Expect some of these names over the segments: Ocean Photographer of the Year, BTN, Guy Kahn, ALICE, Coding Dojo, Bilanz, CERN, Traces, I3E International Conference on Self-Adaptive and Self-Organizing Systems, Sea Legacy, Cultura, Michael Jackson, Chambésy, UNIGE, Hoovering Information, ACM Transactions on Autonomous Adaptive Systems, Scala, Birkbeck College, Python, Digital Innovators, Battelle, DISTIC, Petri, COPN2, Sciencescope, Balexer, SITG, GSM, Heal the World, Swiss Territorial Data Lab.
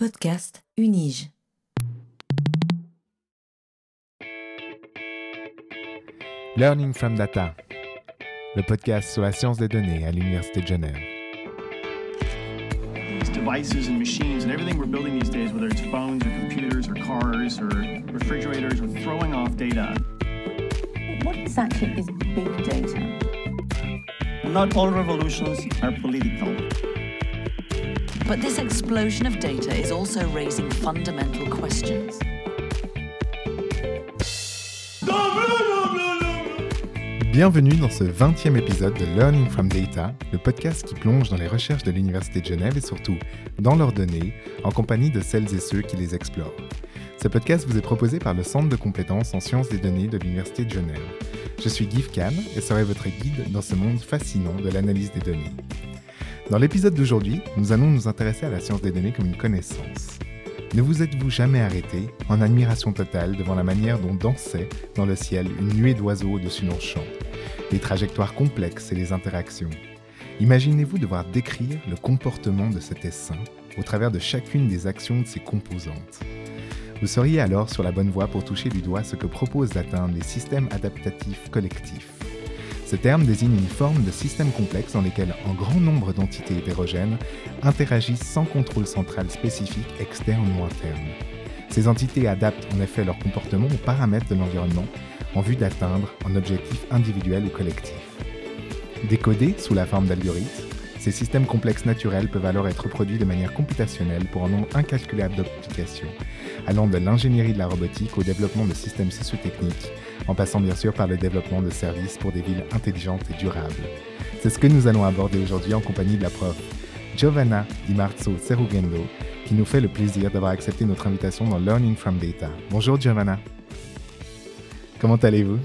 Podcast Unige. Learning from Data, le podcast sur la science des données à l'Université de Genève. These devices and machines and everything we're building these days, whether it's phones or computers or cars or refrigerators, we're throwing off data. What exactly is big data? Not all revolutions are political. But this explosion of data is also raising fundamental questions. Bienvenue dans ce 20e épisode de Learning from Data, le podcast qui plonge dans les recherches de l'Université de Genève et surtout dans leurs données, en compagnie de celles et ceux qui les explorent. Ce podcast vous est proposé par le Centre de compétences en sciences des données de l'Université de Genève. Je suis Guy Kahn et serai votre guide dans ce monde fascinant de l'analyse des données. Dans l'épisode d'aujourd'hui, nous allons nous intéresser à la science des données comme une connaissance. Ne vous êtes-vous jamais arrêté, en admiration totale, devant la manière dont dansait dans le ciel une nuée d'oiseaux au-dessus d'un champ, les trajectoires complexes et les interactions? Imaginez-vous devoir décrire le comportement de cet essaim au travers de chacune des actions de ses composantes. Vous seriez alors sur la bonne voie pour toucher du doigt ce que proposent d'atteindre les systèmes adaptatifs collectifs. Ce terme désigne une forme de système complexe dans lesquels un grand nombre d'entités hétérogènes interagissent sans contrôle central spécifique, externe ou interne. Ces entités adaptent en effet leur comportement aux paramètres de l'environnement en vue d'atteindre un objectif individuel ou collectif. Décodés sous la forme d'algorithmes, ces systèmes complexes naturels peuvent alors être reproduits de manière computationnelle pour un nombre incalculable d'applications, allant de l'ingénierie de la robotique au développement de systèmes socio-techniques, en passant bien sûr par le développement de services pour des villes intelligentes et durables. C'est ce que nous allons aborder aujourd'hui en compagnie de la prof Giovanna Di Marzo Cerugendo, qui nous fait le plaisir d'avoir accepté notre invitation dans Learning from Data. Bonjour Giovanna. Comment allez-vous ?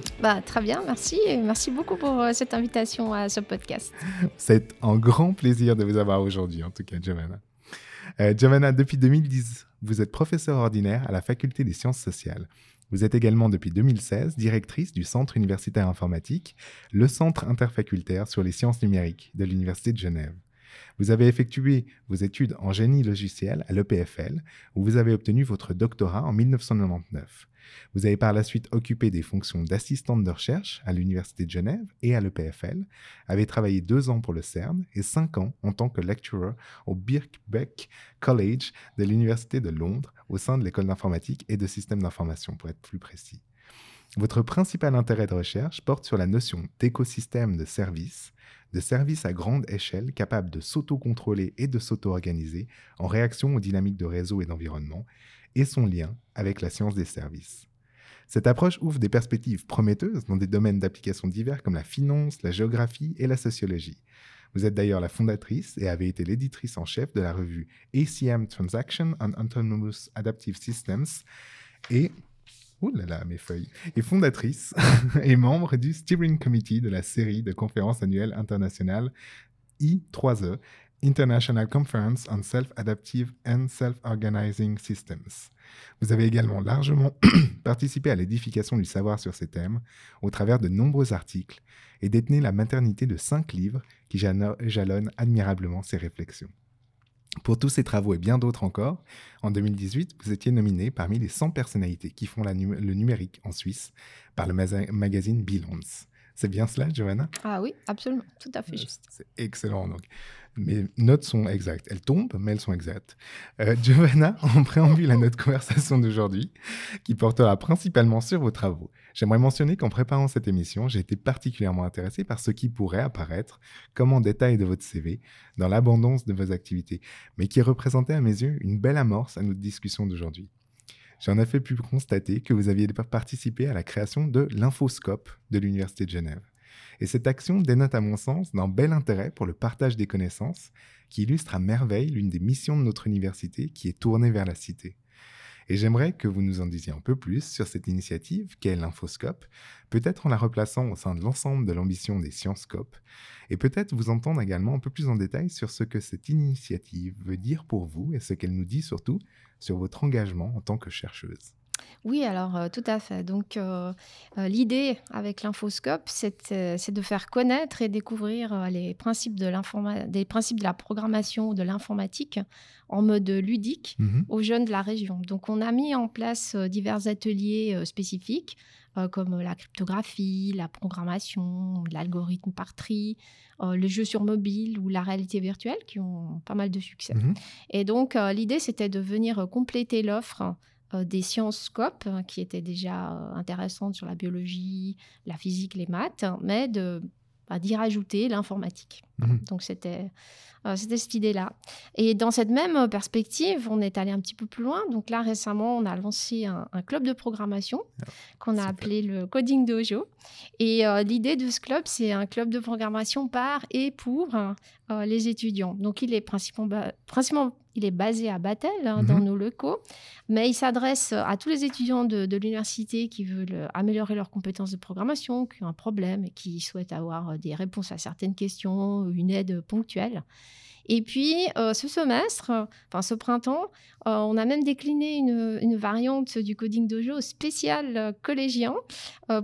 Très bien, merci. Merci beaucoup pour cette invitation à ce podcast. C'est un grand plaisir de vous avoir aujourd'hui, en tout cas, Giovanna. Giovanna, depuis 2010, vous êtes professeure ordinaire à la Faculté des sciences sociales. Vous êtes également, depuis 2016, directrice du Centre universitaire informatique, le Centre interfacultaire sur les sciences numériques de l'Université de Genève. Vous avez effectué vos études en génie logiciel à l'EPFL, où vous avez obtenu votre doctorat en 1999. Vous avez par la suite occupé des fonctions d'assistante de recherche à l'Université de Genève et à l'EPFL, avez travaillé 2 ans pour le CERN et 5 ans en tant que lecturer au Birkbeck College de l'Université de Londres au sein de l'école d'informatique et de systèmes d'information, pour être plus précis. Votre principal intérêt de recherche porte sur la notion d'écosystème de services à grande échelle capables de s'auto-contrôler et de s'auto-organiser en réaction aux dynamiques de réseau et d'environnement, et son lien avec la science des services. Cette approche ouvre des perspectives prometteuses dans des domaines d'application divers comme la finance, la géographie et la sociologie. Vous êtes d'ailleurs la fondatrice et avez été l'éditrice en chef de la revue ACM Transactions on Autonomous Adaptive Systems et... est fondatrice et membre du Steering Committee de la série de conférences annuelles internationales I3E International Conference on Self-Adaptive and Self-Organizing Systems. Vous avez également largement participé à l'édification du savoir sur ces thèmes au travers de nombreux articles et détenez la maternité de 5 livres qui jalonnent admirablement ces réflexions. Pour tous ces travaux et bien d'autres encore, en 2018, vous étiez nominé parmi les 100 personnalités qui font le numérique en Suisse par le magazine Bilanz. C'est bien cela, Giovanna ? Ah oui, absolument, tout à fait juste. C'est excellent. Donc, mes notes sont exactes. Elles tombent, mais elles sont exactes. Giovanna, en préambule à notre conversation d'aujourd'hui, qui portera principalement sur vos travaux, j'aimerais mentionner qu'en préparant cette émission, j'ai été particulièrement intéressé par ce qui pourrait apparaître comme en détail de votre CV, dans l'abondance de vos activités, mais qui représentait à mes yeux une belle amorce à notre discussion d'aujourd'hui. J'ai en effet pu constater que vous aviez participé à la création de l'Infoscope de l'Université de Genève. Et cette action dénote à mon sens d'un bel intérêt pour le partage des connaissances qui illustre à merveille l'une des missions de notre université qui est tournée vers la cité. Et j'aimerais que vous nous en disiez un peu plus sur cette initiative qu'est l'Infoscope, peut-être en la replaçant au sein de l'ensemble de l'ambition des Sciencescope, et peut-être vous entendre également un peu plus en détail sur ce que cette initiative veut dire pour vous et ce qu'elle nous dit surtout sur votre engagement en tant que chercheuse. Oui, alors tout à fait. Donc, l'idée avec l'infoscope, c'est de faire connaître et découvrir les principes de la programmation ou de l'informatique en mode ludique aux jeunes de la région. Donc, on a mis en place divers ateliers spécifiques comme la cryptographie, la programmation, l'algorithme par tri, le jeu sur mobile ou la réalité virtuelle qui ont pas mal de succès. Et donc, l'idée, c'était de venir compléter l'offre des Sciencescope qui étaient déjà intéressantes sur la biologie, la physique, les maths, mais d'y rajouter l'informatique. Donc, c'était cette idée-là. Et dans cette même perspective, on est allé un petit peu plus loin. Donc là, récemment, on a lancé un club de programmation qu'on a appelé le Coding Dojo. Et l'idée de ce club, c'est un club de programmation par et pour les étudiants. Donc, il est principalement basé à Battelle, dans nos locaux, mais il s'adresse à tous les étudiants de l'université qui veulent améliorer leurs compétences de programmation, qui ont un problème et qui souhaitent avoir des réponses à certaines questions, une aide ponctuelle. Et puis, ce printemps, on a même décliné une variante du Coding Dojo spécial collégien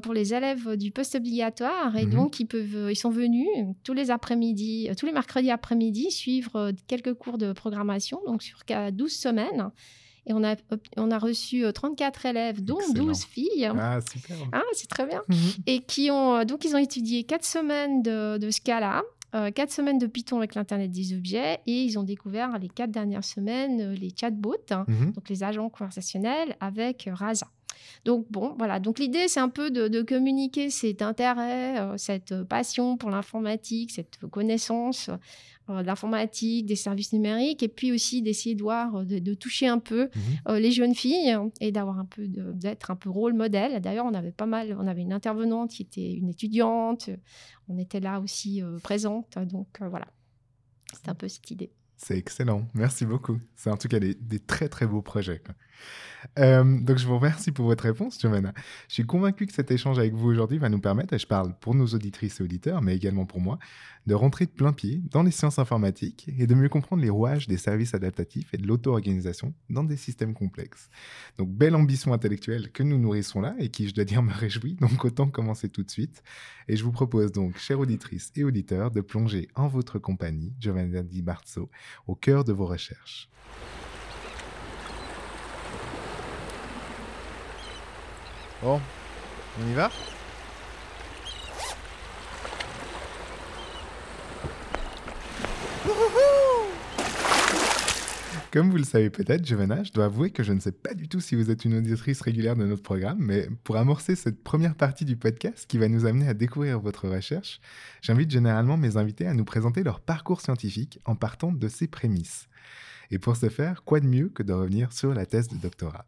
pour les élèves du post-obligatoire. Et donc, ils sont venus tous les mercredis après-midi, suivre quelques cours de programmation, donc sur 12 semaines. Et on a reçu 34 élèves, dont 12 filles. Ah, super. Ah, c'est très bien. Et ils ont étudié 4 semaines de Scala, 4 semaines de Python avec l'Internet des objets, et ils ont découvert les 4 dernières semaines les chatbots, donc les agents conversationnels avec Rasa. Donc, l'idée, c'est un peu de communiquer cet intérêt, cette passion pour l'informatique, cette connaissance de l'informatique, des services numériques, et puis aussi d'essayer de voir, de toucher un peu les jeunes filles et d'avoir un peu d'être un peu rôle modèle. D'ailleurs, on avait une intervenante qui était une étudiante, on était là aussi présente, donc voilà, c'est un peu cette idée. C'est excellent, merci beaucoup. C'est en tout cas des très très beaux projets, quoi. Donc je vous remercie pour votre réponse, Giovanna. Je suis convaincu que cet échange avec vous aujourd'hui va nous permettre, et je parle pour nos auditrices et auditeurs, mais également pour moi, de rentrer de plein pied dans les sciences informatiques et de mieux comprendre les rouages des services adaptatifs et de l'auto-organisation dans des systèmes complexes. Donc belle ambition intellectuelle que nous nourrissons là et qui, je dois dire, me réjouit, donc autant commencer tout de suite. Et je vous propose donc, chères auditrices et auditeurs, de plonger en votre compagnie, Giovanna Di Marzo, au cœur de vos recherches. Bon, on y va ? Comme vous le savez peut-être, Giovanna, je dois avouer que je ne sais pas du tout si vous êtes une auditrice régulière de notre programme, mais pour amorcer cette première partie du podcast qui va nous amener à découvrir votre recherche, j'invite généralement mes invités à nous présenter leur parcours scientifique en partant de ses prémices. Et pour ce faire, quoi de mieux que de revenir sur la thèse de doctorat ?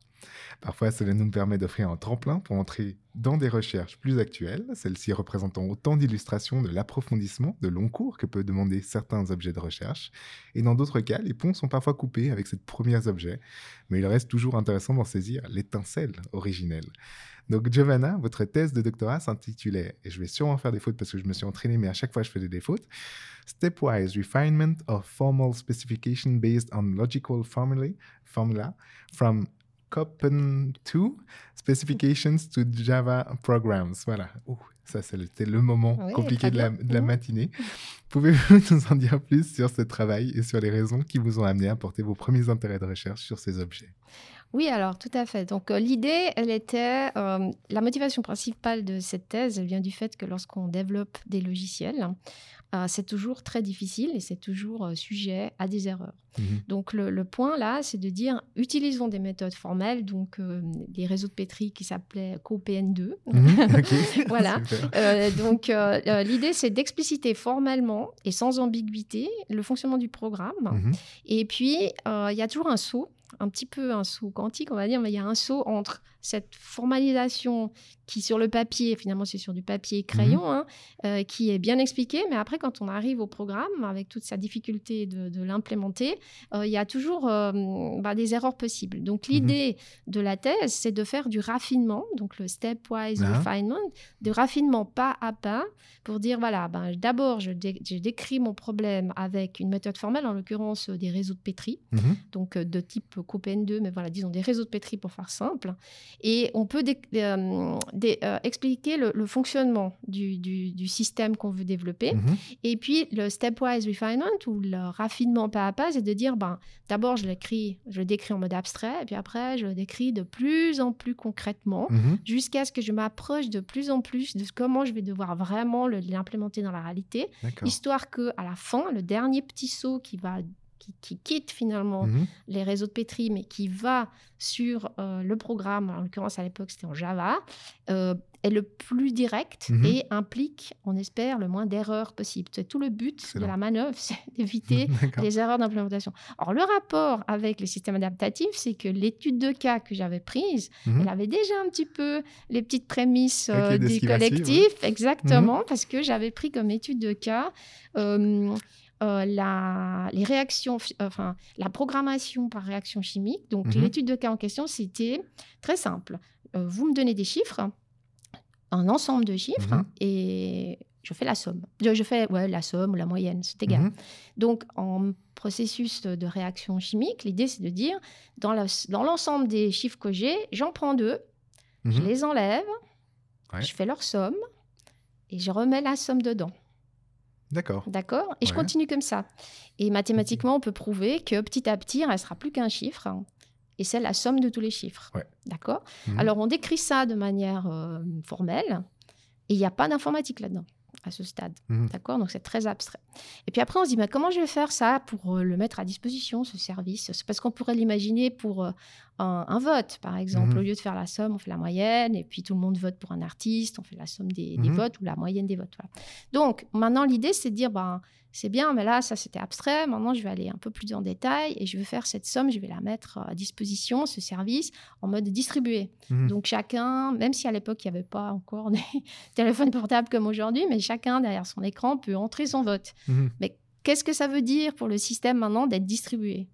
Parfois, cela nous permet d'offrir un tremplin pour entrer dans des recherches plus actuelles, celles-ci représentant autant d'illustrations de l'approfondissement de long cours que peuvent demander certains objets de recherche. Et dans d'autres cas, les ponts sont parfois coupés avec ces premiers objets, mais il reste toujours intéressant d'en saisir l'étincelle originelle. Donc Giovanna, votre thèse de doctorat s'intitulait, et je vais sûrement faire des fautes parce que je me suis entraîné, mais à chaque fois je faisais des fautes, Stepwise Refinement of Formal Specification Based on Logical Formula from COPN2 Specifications to Java Programs. Voilà, ça c'était le moment compliqué de la matinée. Pouvez-vous nous en dire plus sur ce travail et sur les raisons qui vous ont amené à porter vos premiers intérêts de recherche sur ces objets ? Oui, alors tout à fait. Donc l'idée, elle était... la motivation principale de cette thèse, elle vient du fait que lorsqu'on développe des logiciels, c'est toujours très difficile et c'est toujours sujet à des erreurs. Donc le point là, c'est de dire, utilisons des méthodes formelles, donc les réseaux de Petri qui s'appelaient COPN2. Voilà. L'idée, c'est d'expliciter formellement et sans ambiguïté le fonctionnement du programme. Et puis, il y a toujours un saut. Un petit peu un saut quantique, on va dire, mais il y a un saut entre cette formalisation qui, sur le papier, finalement, c'est sur du papier crayon, qui est bien expliquée, mais après, quand on arrive au programme, avec toute sa difficulté de l'implémenter, il y a toujours des erreurs possibles. Donc, l'idée de la thèse, c'est de faire du raffinement, donc le stepwise refinement, de raffinement pas à pas, pour dire, d'abord, je décris mon problème avec une méthode formelle, en l'occurrence, des réseaux de Petri, donc de type COPN2, mais voilà, disons des réseaux de Petri pour faire simple. Et on peut expliquer le fonctionnement du système qu'on veut développer. Mm-hmm. Et puis, le stepwise refinement ou le raffinement pas à pas, c'est de dire, ben, d'abord, je le décris en mode abstrait, et puis après, je le décris de plus en plus concrètement, mm-hmm. jusqu'à ce que je m'approche de plus en plus de comment je vais devoir vraiment l'implémenter dans la réalité, histoire qu'à la fin, le dernier petit saut qui quitte finalement mm-hmm. les réseaux de Petri, mais qui va sur le programme, en l'occurrence à l'époque c'était en Java, est le plus direct mm-hmm. et implique, on espère, le moins d'erreurs possible. C'est tout le but de la manœuvre, c'est d'éviter les erreurs d'implémentation. Or, le rapport avec les systèmes adaptatifs, c'est que l'étude de cas que j'avais prise, mm-hmm. elle avait déjà un petit peu les petites prémices du collectif, exactement, mm-hmm. parce que j'avais pris comme étude de cas... les réactions, la programmation par réaction chimique. Donc, mm-hmm. l'étude de cas en question, c'était très simple. Vous me donnez des chiffres, un ensemble de chiffres, mm-hmm. et je fais la somme. Je fais la somme ou la moyenne, c'est égal. Mm-hmm. Donc, en processus de réaction chimique, l'idée, c'est de dire, dans l'ensemble des chiffres que j'ai, j'en prends 2, mm-hmm. je les enlève, je fais leur somme, et je remets la somme dedans. D'accord. Et je continue comme ça. Et mathématiquement, on peut prouver que petit à petit, il ne restera plus qu'un chiffre. Et c'est la somme de tous les chiffres. Ouais. D'accord. Mmh. Alors, on décrit ça de manière formelle. Et il n'y a pas d'informatique là-dedans, à ce stade. Mmh. D'accord. Donc, c'est très abstrait. Et puis après, on se dit, mais comment je vais faire ça pour le mettre à disposition, ce service? C'est parce qu'on pourrait l'imaginer pour un vote, par exemple. Mmh. Au lieu de faire la somme, on fait la moyenne. Et puis, tout le monde vote pour un artiste. On fait la somme des votes ou la moyenne des votes. Voilà. Donc, maintenant, l'idée, c'est de dire, c'est bien, mais là, ça, c'était abstrait. Maintenant, je vais aller un peu plus en détail. Et je vais faire cette somme. Je vais la mettre à disposition, ce service, en mode distribué. Mmh. Donc, chacun, même si à l'époque, il n'y avait pas encore des téléphones portables comme aujourd'hui, mais chacun, derrière son écran, peut entrer son vote. Mmh. Mais qu'est-ce que ça veut dire pour le système maintenant d'être distribué?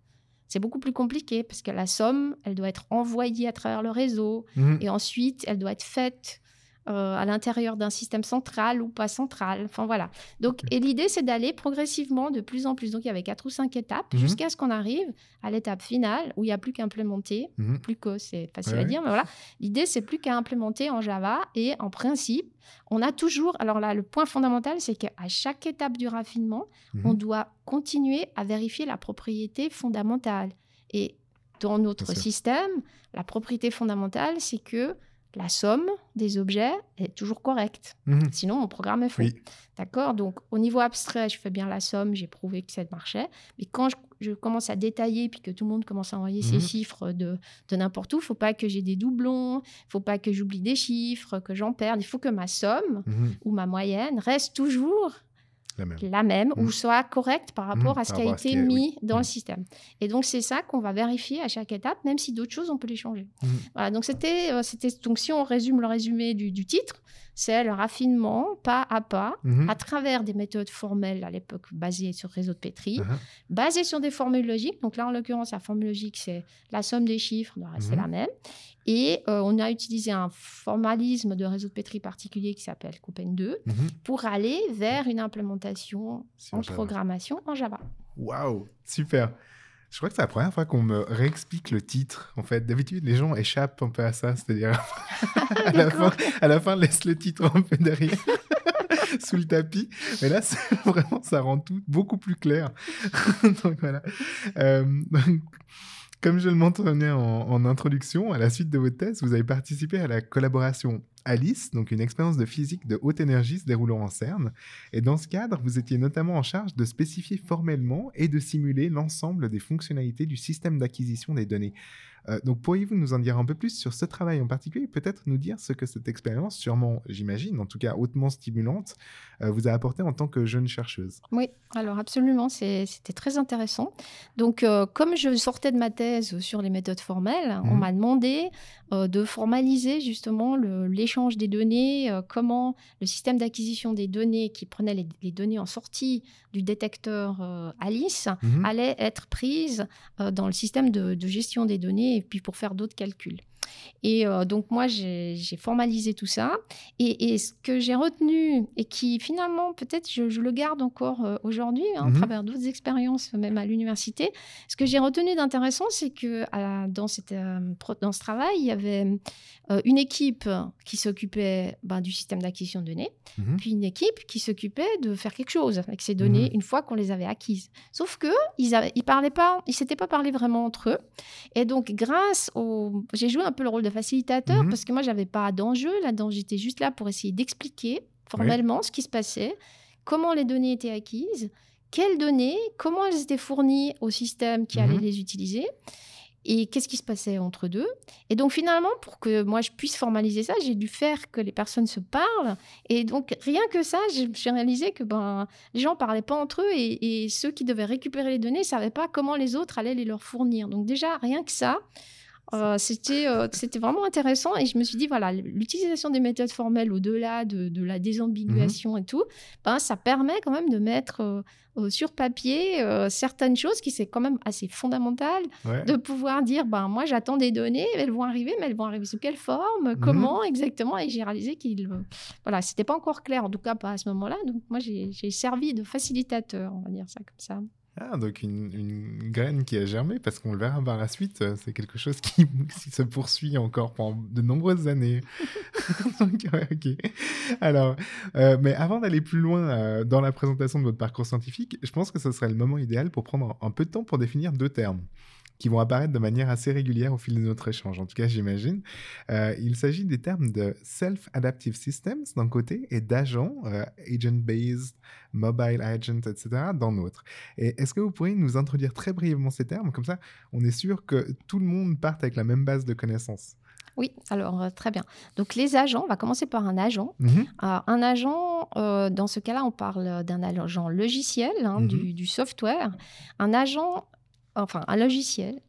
C'est beaucoup plus compliqué parce que la somme, elle doit être envoyée à travers le réseau et ensuite, elle doit être faite à l'intérieur d'un système central ou pas central. Enfin, voilà. Donc, et l'idée, c'est d'aller progressivement de plus en plus. Donc, il y avait 4 ou 5 étapes jusqu'à ce qu'on arrive à l'étape finale où il n'y a plus qu'à implémenter. Plus que, c'est facile à dire, mais voilà. L'idée, c'est plus qu'à implémenter en Java et en principe, on a toujours... Alors là, le point fondamental, c'est qu'à chaque étape du raffinement, on doit continuer à vérifier la propriété fondamentale. Et dans notre système, la propriété fondamentale, c'est que la somme des objets est toujours correcte. Mmh. Sinon, mon programme est faux. Oui. D'accord? Donc, au niveau abstrait, je fais bien la somme, j'ai prouvé que ça marchait. Mais quand je commence à détailler puis que tout le monde commence à envoyer ses chiffres de n'importe où, il ne faut pas que j'ai des doublons, il ne faut pas que j'oublie des chiffres, que j'en perde. Il faut que ma somme ou ma moyenne reste toujours la même ou soit correcte par rapport à ce qui a été mis dans le système. Et donc, c'est ça qu'on va vérifier à chaque étape, même si d'autres choses, on peut les changer. Voilà, donc, donc, si on résume le résumé du titre, c'est le raffinement pas à pas à travers des méthodes formelles à l'époque basées sur le réseau de Petri, basées sur des formules logiques. Donc là, en l'occurrence, la formule logique, c'est la somme des chiffres, doit rester la même. Et on a utilisé un formalisme de réseau de Petri particulier qui s'appelle COPN2 pour aller vers une implémentation en programmation en Java. Waouh, super. Je crois que c'est la première fois qu'on me réexplique le titre. En fait, d'habitude, les gens échappent un peu à ça. C'est-à-dire, à la fin, laisse le titre un peu derrière, sous le tapis. Mais là, vraiment, ça rend tout beaucoup plus clair. Donc, voilà. Comme je le mentionnais en introduction, à la suite de votre thèse, vous avez participé à la collaboration ALICE, donc une expérience de physique de haute énergie se déroulant en CERN. Et dans ce cadre, vous étiez notamment en charge de spécifier formellement et de simuler l'ensemble des fonctionnalités du système d'acquisition des données. Donc, pourriez-vous nous en dire un peu plus sur ce travail en particulier, peut-être nous dire ce que cette expérience, sûrement, j'imagine, en tout cas hautement stimulante, vous a apporté en tant que jeune chercheuse? Oui, alors absolument, c'était très intéressant. Donc, comme je sortais de ma thèse, sur les méthodes formelles, on m'a demandé de formaliser justement l'échange des données, comment le système d'acquisition des données qui prenait les données en sortie du détecteur ALICE allait être prise dans le système de gestion des données et puis pour faire d'autres calculs. Et donc, moi, j'ai formalisé tout ça. Et ce que j'ai retenu et qui, finalement, peut-être, je le garde encore aujourd'hui, hein, à travers d'autres expériences, même à l'université. Ce que j'ai retenu d'intéressant, c'est que dans ce travail, il y avait une équipe qui s'occupait du système d'acquisition de données, puis une équipe qui s'occupait de faire quelque chose avec ces données une fois qu'on les avait acquises. Sauf que ils s'étaient pas parlé vraiment entre eux. Et donc, j'ai joué un peu le rôle de facilitateur parce que moi, j'avais pas d'enjeu là-dedans. J'étais juste là pour essayer d'expliquer formellement ce qui se passait, comment les données étaient acquises, quelles données, comment elles étaient fournies au système qui allait les utiliser. Et qu'est-ce qui se passait entre deux ? Et donc, finalement, pour que moi, je puisse formaliser ça, j'ai dû faire que les personnes se parlent. Et donc, rien que ça, j'ai réalisé que les gens ne parlaient pas entre eux et ceux qui devaient récupérer les données ne savaient pas comment les autres allaient les leur fournir. Donc déjà, rien que ça, c'était vraiment intéressant. Et je me suis dit, voilà, l'utilisation des méthodes formelles au-delà de la désambiguation et tout, ça permet quand même de mettre... sur papier, certaines choses qui c'est quand même assez fondamental de pouvoir dire, moi j'attends des données, elles vont arriver, mais elles vont arriver sous quelle forme, comment exactement. Et j'ai réalisé c'était pas encore clair, en tout cas pas à ce moment-là. Donc moi j'ai servi de facilitateur, on va dire ça comme ça. Ah, donc une graine qui a germé, parce qu'on le verra par la suite, c'est quelque chose qui se poursuit encore pendant de nombreuses années. Donc, ok. Alors, mais avant d'aller plus loin dans la présentation de votre parcours scientifique, je pense que ce serait le moment idéal pour prendre un peu de temps pour définir deux termes qui vont apparaître de manière assez régulière au fil de notre échange, en tout cas j'imagine. Il s'agit des termes de Self-Adaptive Systems d'un côté et d'agents, Agent-Based, Mobile Agent, etc. d'un autre. Et est-ce que vous pourriez nous introduire très brièvement ces termes ? Comme ça, on est sûr que tout le monde parte avec la même base de connaissances. Oui, alors très bien. Donc les agents, on va commencer par un agent. Un agent, dans ce cas-là, on parle d'un agent logiciel, du software. Un logiciel,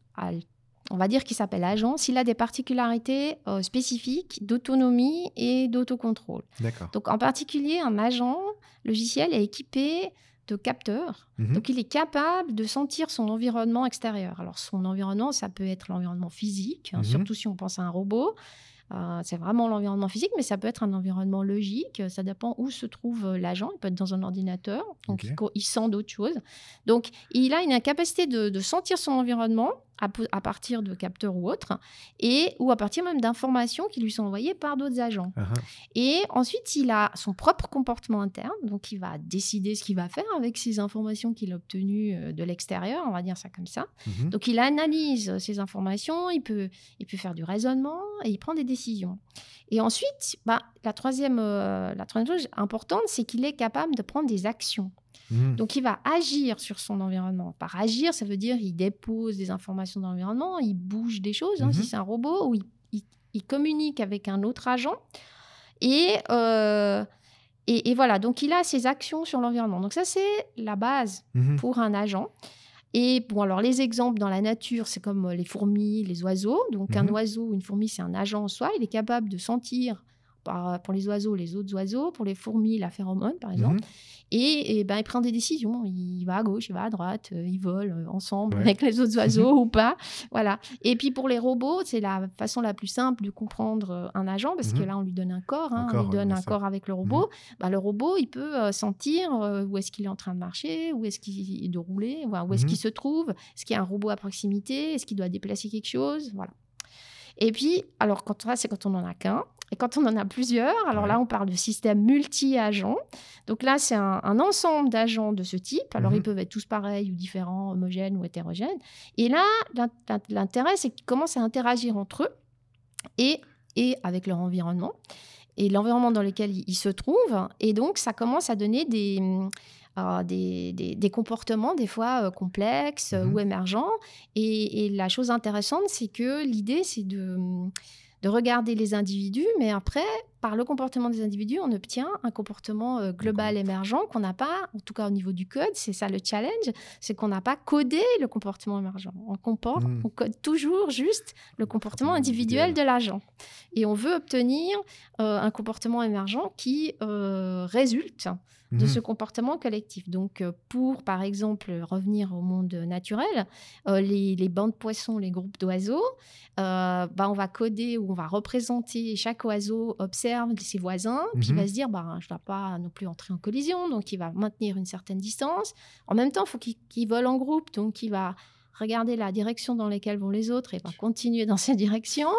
on va dire qu'il s'appelle agent, s'il a des particularités spécifiques d'autonomie et d'autocontrôle. D'accord. Donc, en particulier, un agent logiciel est équipé de capteurs. Donc, il est capable de sentir son environnement extérieur. Alors, son environnement, ça peut être l'environnement physique, surtout si on pense à un robot. C'est vraiment l'environnement physique, mais ça peut être un environnement logique. Ça dépend où se trouve l'agent. Il peut être dans un ordinateur, donc il sent d'autres choses. Donc, il a une capacité de sentir son environnement à partir de capteurs ou autres, ou à partir même d'informations qui lui sont envoyées par d'autres agents. Et ensuite, il a son propre comportement interne. Donc, il va décider ce qu'il va faire avec ces informations qu'il a obtenues de l'extérieur, on va dire ça comme ça. Donc, il analyse ces informations, il peut faire du raisonnement et il prend des décisions. Et ensuite, la troisième chose importante, c'est qu'il est capable de prendre des actions. Donc, il va agir sur son environnement. Par agir, ça veut dire il dépose des informations dans l'environnement, il bouge des choses, si c'est un robot, ou il communique avec un autre agent. Et voilà, donc il a ses actions sur l'environnement. Donc ça, c'est la base pour un agent. Et bon, alors les exemples dans la nature, c'est comme les fourmis, les oiseaux. Donc, un oiseau ou une fourmi, c'est un agent en soi. Il est capable de sentir... pour les oiseaux, les autres oiseaux, pour les fourmis, la phéromone, par exemple. Il prend des décisions. Il va à gauche, il va à droite, il vole ensemble avec les autres oiseaux ou pas. Voilà. Et puis, pour les robots, c'est la façon la plus simple de comprendre un agent, parce que là, on lui donne un corps. On lui donne un corps avec le robot. Le robot, il peut sentir où est-ce qu'il est en train de marcher, où est-ce qu'il est de rouler, où est-ce qu'il se trouve, est-ce qu'il y a un robot à proximité, est-ce qu'il doit déplacer quelque chose. Voilà. Et puis, alors, c'est quand on n'en a qu'un. Et quand on en a plusieurs, alors là, on parle de système multi-agents. Donc là, c'est un ensemble d'agents de ce type. Alors, ils peuvent être tous pareils ou différents, homogènes ou hétérogènes. Et là, l'intérêt, c'est qu'ils commencent à interagir entre eux et avec leur environnement. Et l'environnement dans lequel ils se trouvent. Et donc, ça commence à donner des comportements des fois complexes ou émergents. Et la chose intéressante, c'est que l'idée, c'est de regarder les individus, mais après, par le comportement des individus, on obtient un comportement global émergent qu'on n'a pas, en tout cas au niveau du code, c'est ça le challenge, c'est qu'on n'a pas codé le comportement émergent. On code toujours juste le comportement individuel de l'agent. Et on veut obtenir un comportement émergent qui résulte de ce comportement collectif. Donc, pour, par exemple, revenir au monde naturel, les bancs de poissons, les groupes d'oiseaux, on va coder ou on va représenter, chaque oiseau observe ses voisins, puis il va se dire, je ne dois pas non plus entrer en collision, donc il va maintenir une certaine distance. En même temps, il faut qu'il vole en groupe, donc il va regarder la direction dans laquelle vont les autres et va continuer dans cette direction.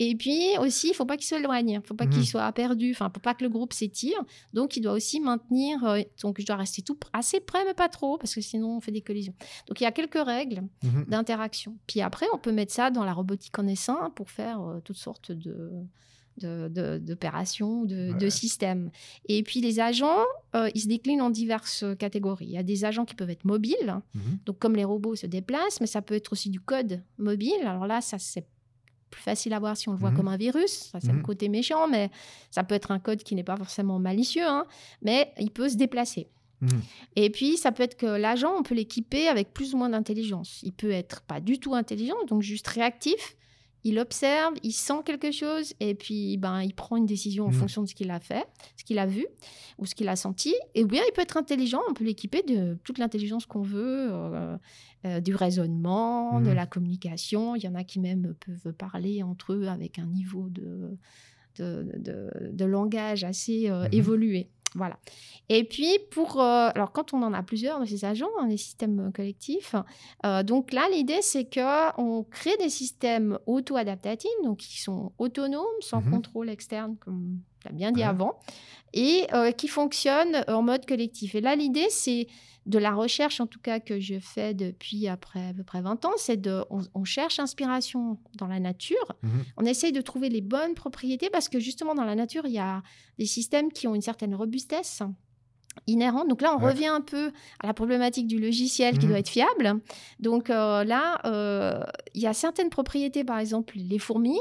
Et puis aussi, il ne faut pas qu'ils s'éloignent, il ne faut pas qu'ils soient perdus, il ne faut pas que le groupe s'étire. Donc, il doit aussi maintenir... donc, je dois rester assez près, mais pas trop, parce que sinon, on fait des collisions. Donc, il y a quelques règles d'interaction. Puis après, on peut mettre ça dans la robotique en essaim pour faire toutes sortes d'opérations, de systèmes. Et puis les agents, ils se déclinent en diverses catégories. Il y a des agents qui peuvent être mobiles, donc comme les robots se déplacent, mais ça peut être aussi du code mobile. Alors là, ça c'est plus facile à voir si on le voit comme un virus, ça c'est le côté méchant, mais ça peut être un code qui n'est pas forcément malicieux, mais il peut se déplacer. Et puis, ça peut être que l'agent, on peut l'équiper avec plus ou moins d'intelligence. Il peut être pas du tout intelligent, donc juste réactif. Il observe, il sent quelque chose et puis il prend une décision en fonction de ce qu'il a fait, ce qu'il a vu ou ce qu'il a senti. Et bien, il peut être intelligent, on peut l'équiper de toute l'intelligence qu'on veut, du raisonnement, de la communication. Il y en a qui même peuvent parler entre eux avec un niveau de langage assez évolué. Voilà. Et puis, alors quand on en a plusieurs de ces agents, des systèmes collectifs, donc là, l'idée, c'est qu'on crée des systèmes auto-adaptatifs, donc qui sont autonomes, sans contrôle externe, comme on l'a bien dit avant, et qui fonctionnent en mode collectif. Et là, l'idée, c'est de la recherche, en tout cas, que je fais depuis à peu près 20 ans, c'est on cherche inspiration dans la nature. On essaye de trouver les bonnes propriétés parce que, justement, dans la nature, il y a des systèmes qui ont une certaine robustesse inhérente. Donc là, on revient un peu à la problématique du logiciel qui doit être fiable. Donc là, il y a certaines propriétés, par exemple, les fourmis.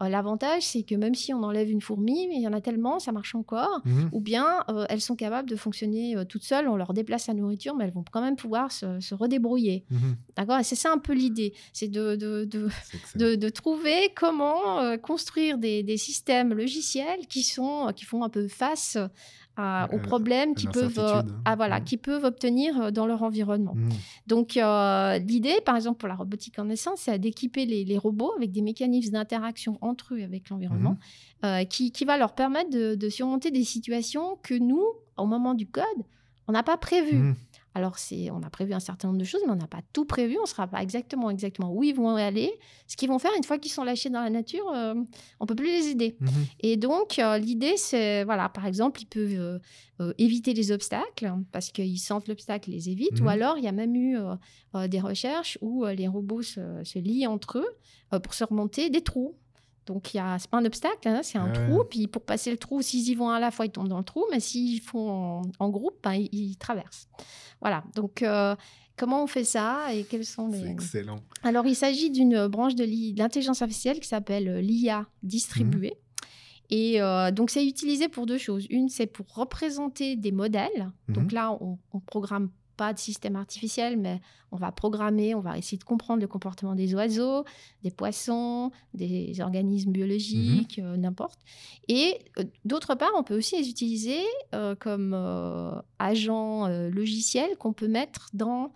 L'avantage, c'est que même si on enlève une fourmi, mais il y en a tellement, ça marche encore. Ou bien, elles sont capables de fonctionner toutes seules. On leur déplace la nourriture, mais elles vont quand même pouvoir se redébrouiller. D'accord ? Et c'est ça un peu l'idée. C'est de trouver comment construire des systèmes logiciels qui font un peu face aux problèmes qu'ils peuvent, qu'ils peuvent obtenir dans leur environnement. Donc, l'idée, par exemple, pour la robotique en essence, c'est d'équiper les robots avec des mécanismes d'interaction entre eux et avec l'environnement qui va leur permettre de surmonter des situations que nous, au moment du code, on n'a pas prévues. Alors, on a prévu un certain nombre de choses, mais on n'a pas tout prévu. On ne saura pas exactement où ils vont aller, ce qu'ils vont faire. Une fois qu'ils sont lâchés dans la nature, on ne peut plus les aider. Et donc, l'idée, c'est, par exemple, ils peuvent éviter les obstacles parce qu'ils sentent l'obstacle, ils les évitent. Ou alors, il y a même eu des recherches où les robots se lient entre eux pour se remonter des trous. Donc, c'est pas un obstacle, c'est un trou. Puis, pour passer le trou, s'ils y vont à la fois, ils tombent dans le trou. Mais s'ils font en groupe, ils traversent. Voilà. Donc, comment on fait ça et quels sont les... C'est excellent. Alors, il s'agit d'une branche de l'intelligence artificielle qui s'appelle l'IA distribuée. Et donc, c'est utilisé pour deux choses. Une, c'est pour représenter des modèles. Donc là, on programme pas de système artificiel, mais on va programmer, on va essayer de comprendre le comportement des oiseaux, des poissons, des organismes biologiques, n'importe. Et d'autre part, on peut aussi les utiliser comme agents logiciels qu'on peut mettre dans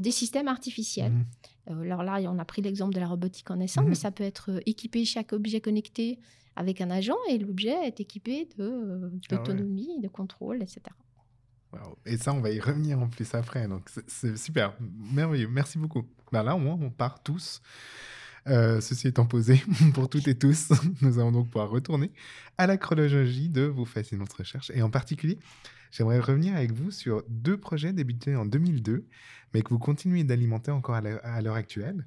des systèmes artificiels. Alors là, on a pris l'exemple de la robotique en essaim, mais ça peut être équiper chaque objet connecté avec un agent et l'objet est équipé d'autonomie, de contrôle, etc. Wow. Et ça, on va y revenir en plus après. Donc, c'est super, merveilleux. Merci beaucoup. Là, au moins, on part tous. Ceci étant posé, pour toutes et tous, nous allons donc pouvoir retourner à la chronologie de vos fascinantes recherches. Et en particulier, j'aimerais revenir avec vous sur deux projets débutés en 2002, mais que vous continuez d'alimenter encore à l'heure actuelle.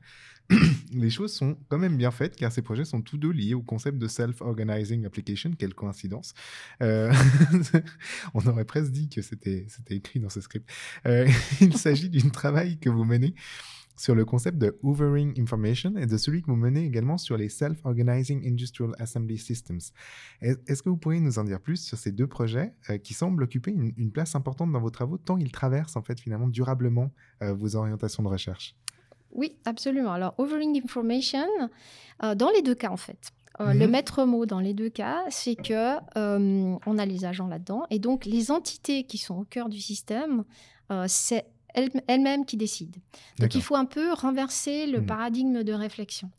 Les choses sont quand même bien faites, car ces projets sont tous deux liés au concept de self-organizing application. Quelle coïncidence. On aurait presque dit que c'était écrit dans ce script. Il s'agit d'un travail que vous menez sur le concept de Hoovering Information et de celui que vous menez également sur les Self-Organizing Industrial Assembly Systems. Est-ce que vous pourriez nous en dire plus sur ces deux projets qui semblent occuper une place importante dans vos travaux, tant ils traversent en fait finalement durablement vos orientations de recherche? Oui, absolument. Alors, Hoovering Information, dans les deux cas en fait. Le maître mot dans les deux cas, c'est qu'on a les agents là-dedans. Et donc, les entités qui sont au cœur du système, c'est elles-mêmes qui décident. Donc, il faut un peu renverser le paradigme de réflexion.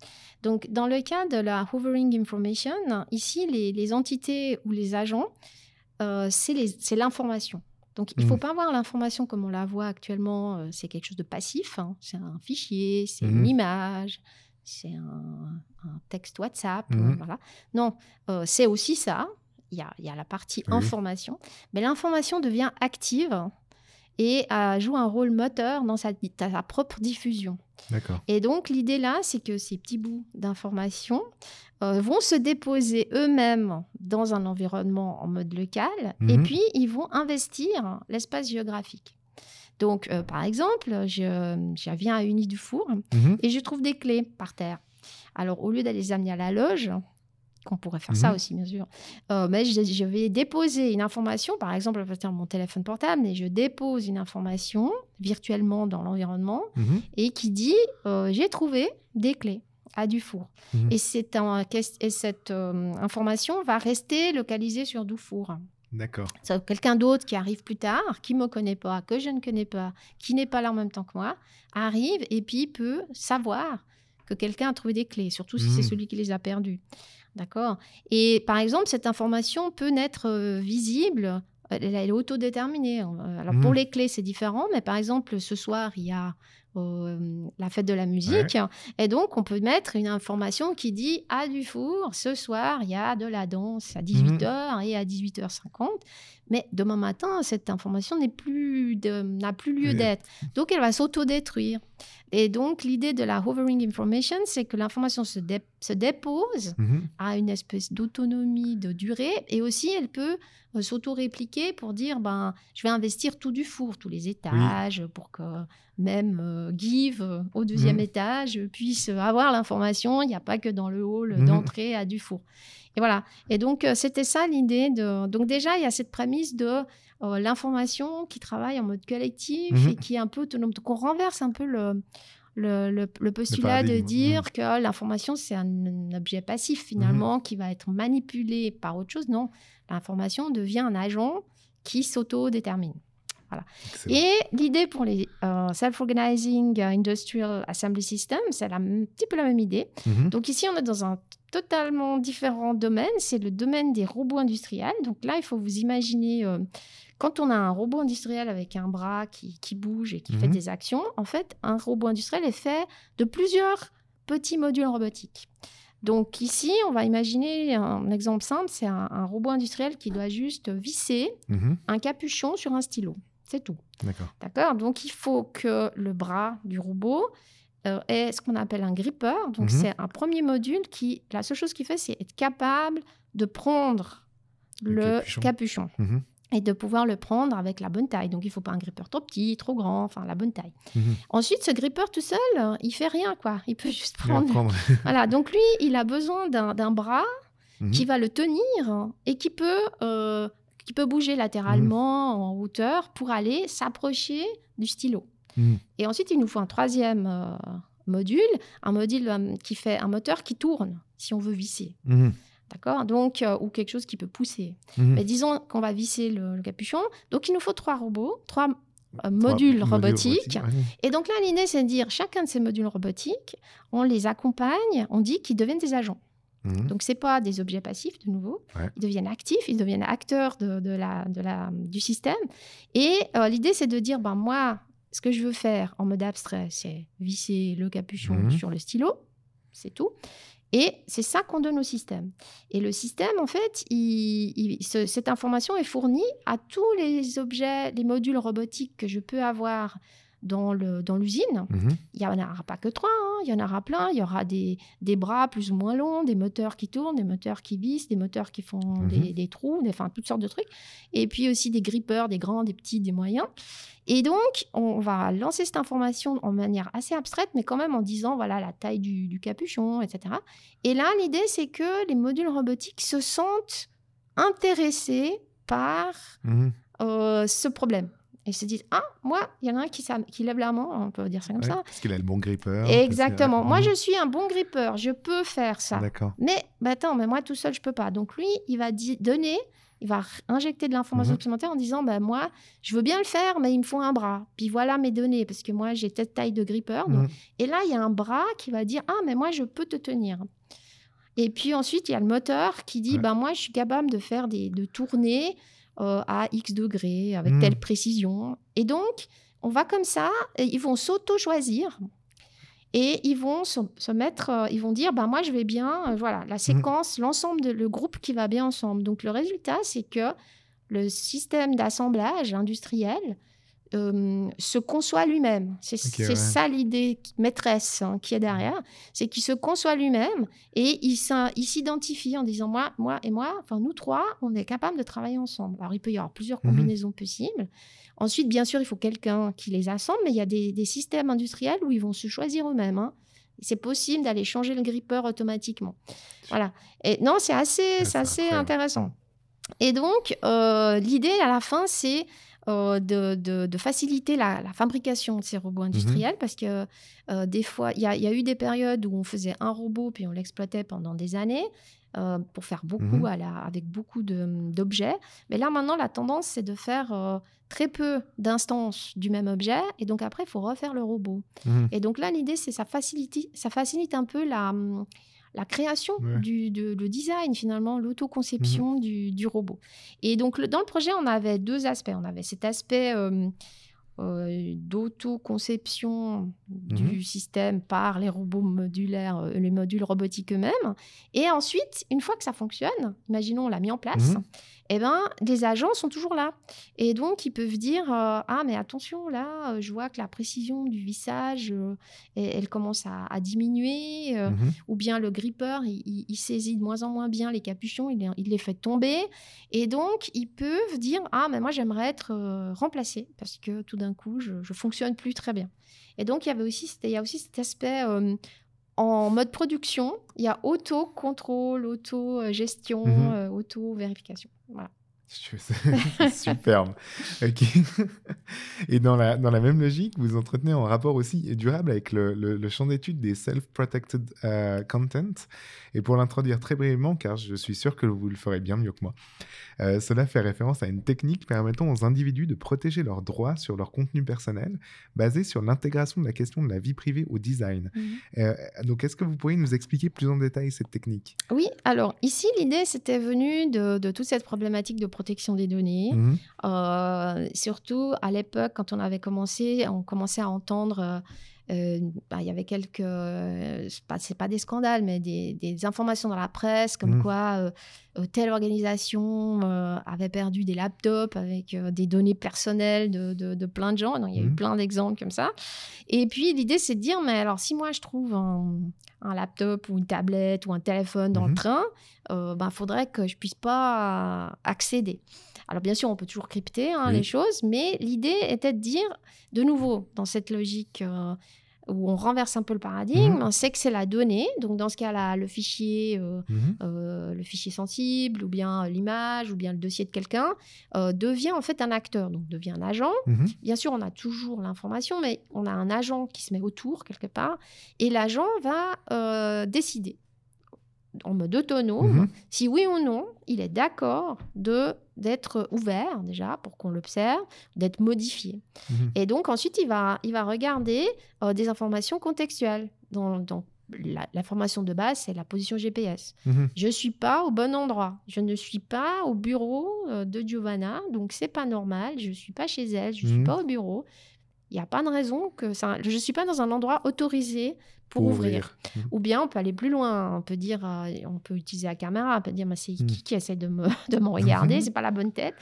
Donc, dans le cas de la Hoovering Information, ici, les entités ou les agents, c'est l'information. Donc, il ne faut pas voir l'information comme on la voit actuellement. C'est quelque chose de passif. Hein. C'est un fichier, c'est une image... c'est un texte WhatsApp, voilà. Non, c'est aussi ça. Il y a la partie information. Mais l'information devient active et joue un rôle moteur dans sa propre diffusion. D'accord. Et donc, l'idée là, c'est que ces petits bouts d'information vont se déposer eux-mêmes dans un environnement en mode local et puis ils vont investir l'espace géographique. Donc, par exemple, je viens à Uni du Four et je trouve des clés par terre. Alors, au lieu d'aller les amener à la loge, qu'on pourrait faire ça aussi, bien sûr, mais je vais déposer une information, par exemple, à partir de mon téléphone portable, et je dépose une information virtuellement dans l'environnement et qui dit « j'ai trouvé des clés à Dufour ». Et cette information va rester localisée sur Dufour. D'accord. C'est quelqu'un d'autre qui arrive plus tard, qui ne me connaît pas, que je ne connais pas, qui n'est pas là en même temps que moi, arrive et puis peut savoir que quelqu'un a trouvé des clés, surtout si c'est celui qui les a perdues. D'accord. Et par exemple, cette information peut n'être visible, elle est autodéterminée. Alors pour les clés, c'est différent, mais par exemple, ce soir, il y a la fête de la musique. Ouais. Et donc, on peut mettre une information qui dit « à Dufour, ce soir, il y a de la danse à 18h et à 18h50 ». Mais demain matin, cette information n'a plus lieu d'être. Donc, elle va s'autodétruire. Et donc, l'idée de la Hoovering Information, c'est que l'information se dépose à une espèce d'autonomie de durée. Et aussi, elle peut s'auto-répliquer pour dire je vais investir tout Dufour, tous les étages, pour que même Give au deuxième étage puisse avoir l'information. Il n'y a pas que dans le hall d'entrée à Dufour. Et voilà. Et donc, c'était ça l'idée. Donc déjà, il y a cette prémisse de l'information qui travaille en mode collectif et qui est un peu autonome. Donc, on renverse un peu le postulat de dire que l'information, c'est un objet passif finalement qui va être manipulé par autre chose. Non, l'information devient un agent qui s'autodétermine. Voilà. Et l'idée pour les Self-Organizing Industrial Assembly Systems, c'est un petit peu la même idée. Donc ici, on est dans un totalement différent domaine. C'est le domaine des robots industriels. Donc là, il faut vous imaginer, quand on a un robot industriel avec un bras qui bouge et qui fait des actions, en fait, un robot industriel est fait de plusieurs petits modules robotiques. Donc ici, on va imaginer un exemple simple. C'est un robot industriel qui doit juste visser un capuchon sur un stylo. C'est tout. D'accord. Donc, il faut que le bras du robot ait ce qu'on appelle un gripper. Donc, c'est un premier module qui, la seule chose qu'il fait, c'est être capable de prendre le capuchon. Et de pouvoir le prendre avec la bonne taille. Donc, il ne faut pas un gripper trop petit, trop grand, enfin, la bonne taille. Ensuite, ce gripper tout seul, il ne fait rien, quoi. Il peut juste prendre. Voilà. Donc, lui, il a besoin d'un bras qui va le tenir et qui peut bouger latéralement en hauteur pour aller s'approcher du stylo. Et ensuite, il nous faut un troisième module qui fait un moteur qui tourne, si on veut visser. D'accord ? Donc, ou quelque chose qui peut pousser. Mais disons qu'on va visser le capuchon. Donc, il nous faut trois modules robotiques. Et donc là, l'idée, c'est de dire, chacun de ces modules robotiques, on les accompagne, on dit qu'ils deviennent des agents. Donc, ce n'est pas des objets passifs, de nouveau. Ouais. Ils deviennent actifs, ils deviennent acteurs du système. Et l'idée, c'est de dire, moi, ce que je veux faire en mode abstrait, c'est visser le capuchon sur le stylo. C'est tout. Et c'est ça qu'on donne au système. Et le système, en fait, cette information est fournie à tous les objets, les modules robotiques que je peux avoir dans l'usine. Mmh. Il n'y en aura pas que trois, hein. Il y en aura plein. Il y aura des bras plus ou moins longs, des moteurs qui tournent, des moteurs qui vissent, des moteurs qui font des trous, enfin toutes sortes de trucs. Et puis aussi des grippeurs, des grands, des petits, des moyens. Et donc, on va lancer cette information en manière assez abstraite, mais quand même en disant, voilà, la taille du capuchon, etc. Et là, l'idée, c'est que les modules robotiques se sentent intéressés par ce problème. Et ils se disent, ah, moi, il y en a un qui lève la main, on peut dire ça comme ça. Parce qu'il a le bon grippeur. Exactement. Moi, je suis un bon grippeur, je peux faire ça. D'accord. Mais bah, attends, mais moi, tout seul, je ne peux pas. Donc, lui, il va donner... Il va injecter de l'information supplémentaire en disant bah, « Moi, je veux bien le faire, mais il me faut un bras. Puis voilà mes données, parce que moi, j'ai telle taille de grippeur. Donc... » Et là, il y a un bras qui va dire « Ah, mais moi, je peux te tenir. » Et puis ensuite, il y a le moteur qui dit bah, « Moi, je suis capable de faire de tourner à X degrés avec telle précision. » Et donc, on va comme ça, et ils vont s'auto-choisir. Et ils vont se mettre, ils vont dire, bah, moi, je vais bien, voilà, la séquence, l'ensemble, le groupe qui va bien ensemble. Donc, le résultat, c'est que le système d'assemblage industriel se conçoit lui-même. C'est ça l'idée maîtresse qui est derrière. C'est qu'il se conçoit lui-même et il s'identifie en disant, moi et moi, enfin, nous trois, on est capable de travailler ensemble. Alors, il peut y avoir plusieurs combinaisons possibles. Ensuite, bien sûr, il faut quelqu'un qui les assemble, mais il y a des systèmes industriels où ils vont se choisir eux-mêmes. Hein. C'est possible d'aller changer le grippeur automatiquement. Voilà. Et non, c'est assez intéressant. Et donc, l'idée à la fin, c'est de faciliter la fabrication de ces robots industriels parce que des fois, il y a eu des périodes où on faisait un robot puis on l'exploitait pendant des années. Pour faire beaucoup avec beaucoup d'objets. Mais là, maintenant, la tendance, c'est de faire très peu d'instances du même objet. Et donc, après, il faut refaire le robot. Et donc là, l'idée, c'est que ça facilite un peu la création, le design, finalement, l'autoconception du robot. Et donc, dans le projet, on avait deux aspects. On avait cet aspect... d'autoconception du système par les robots modulaires, les modules robotiques eux-mêmes. Et ensuite, une fois que ça fonctionne, imaginons on l'a mis en place, eh ben, les agents sont toujours là. Et donc, ils peuvent dire « Ah, mais attention, là, je vois que la précision du vissage, elle commence à diminuer. Ou bien le grippeur, il saisit de moins en moins bien les capuchons, il les fait tomber. » Et donc, ils peuvent dire « Ah, mais moi, j'aimerais être remplacé parce que tout d'un coup, je ne fonctionne plus très bien. » Et donc, il y a aussi cet aspect en mode production. Il y a auto-contrôle, auto-gestion, auto-vérification. Voilà. C'est superbe. Okay. Et dans la même logique, vous entretenez un rapport aussi durable avec le champ d'étude des self-protected content. Et pour l'introduire très brièvement, car je suis sûr que vous le ferez bien mieux que moi, cela fait référence à une technique permettant aux individus de protéger leurs droits sur leur contenu personnel, basée sur l'intégration de la question de la vie privée au design. Donc, est-ce que vous pourriez nous expliquer plus en détail cette technique ? Oui, alors ici, l'idée, c'était venue de toute cette problématique de protection des données. Surtout à l'époque, quand on avait commencé, on commençait à entendre, il y avait quelques, c'est pas des scandales, mais des informations dans la presse, comme quoi telle organisation avait perdu des laptops avec des données personnelles de plein de gens. Donc, il y a eu plein d'exemples comme ça. Et puis, l'idée, c'est de dire, mais alors, si moi, je trouve un laptop ou une tablette ou un téléphone dans le train, faudrait que je ne puisse pas accéder. Alors, bien sûr, on peut toujours crypter les choses, mais l'idée était de dire, de nouveau, dans cette logique où on renverse un peu le paradigme, on sait que c'est la donnée. Donc, dans ce cas-là, le fichier sensible, ou bien l'image, ou bien le dossier de quelqu'un, devient en fait un acteur, donc devient un agent. Bien sûr, on a toujours l'information, mais on a un agent qui se met autour, quelque part, et l'agent va décider, en mode autonome, si oui ou non, il est d'accord d'être ouvert, déjà, pour qu'on l'observe, d'être modifié. Et donc, ensuite, il va regarder des informations contextuelles. Dans l'information de base, c'est la position GPS. Je ne suis pas au bon endroit. Je ne suis pas au bureau de Giovanna, donc ce n'est pas normal. Je ne suis pas chez elle, je ne suis pas au bureau. Il n'y a pas de raison que ça... Je ne suis pas dans un endroit autorisé pour ouvrir. Ou bien on peut aller plus loin, on peut dire, on peut utiliser la caméra, on peut dire, mais c'est qui essaie de me regarder, c'est pas la bonne tête.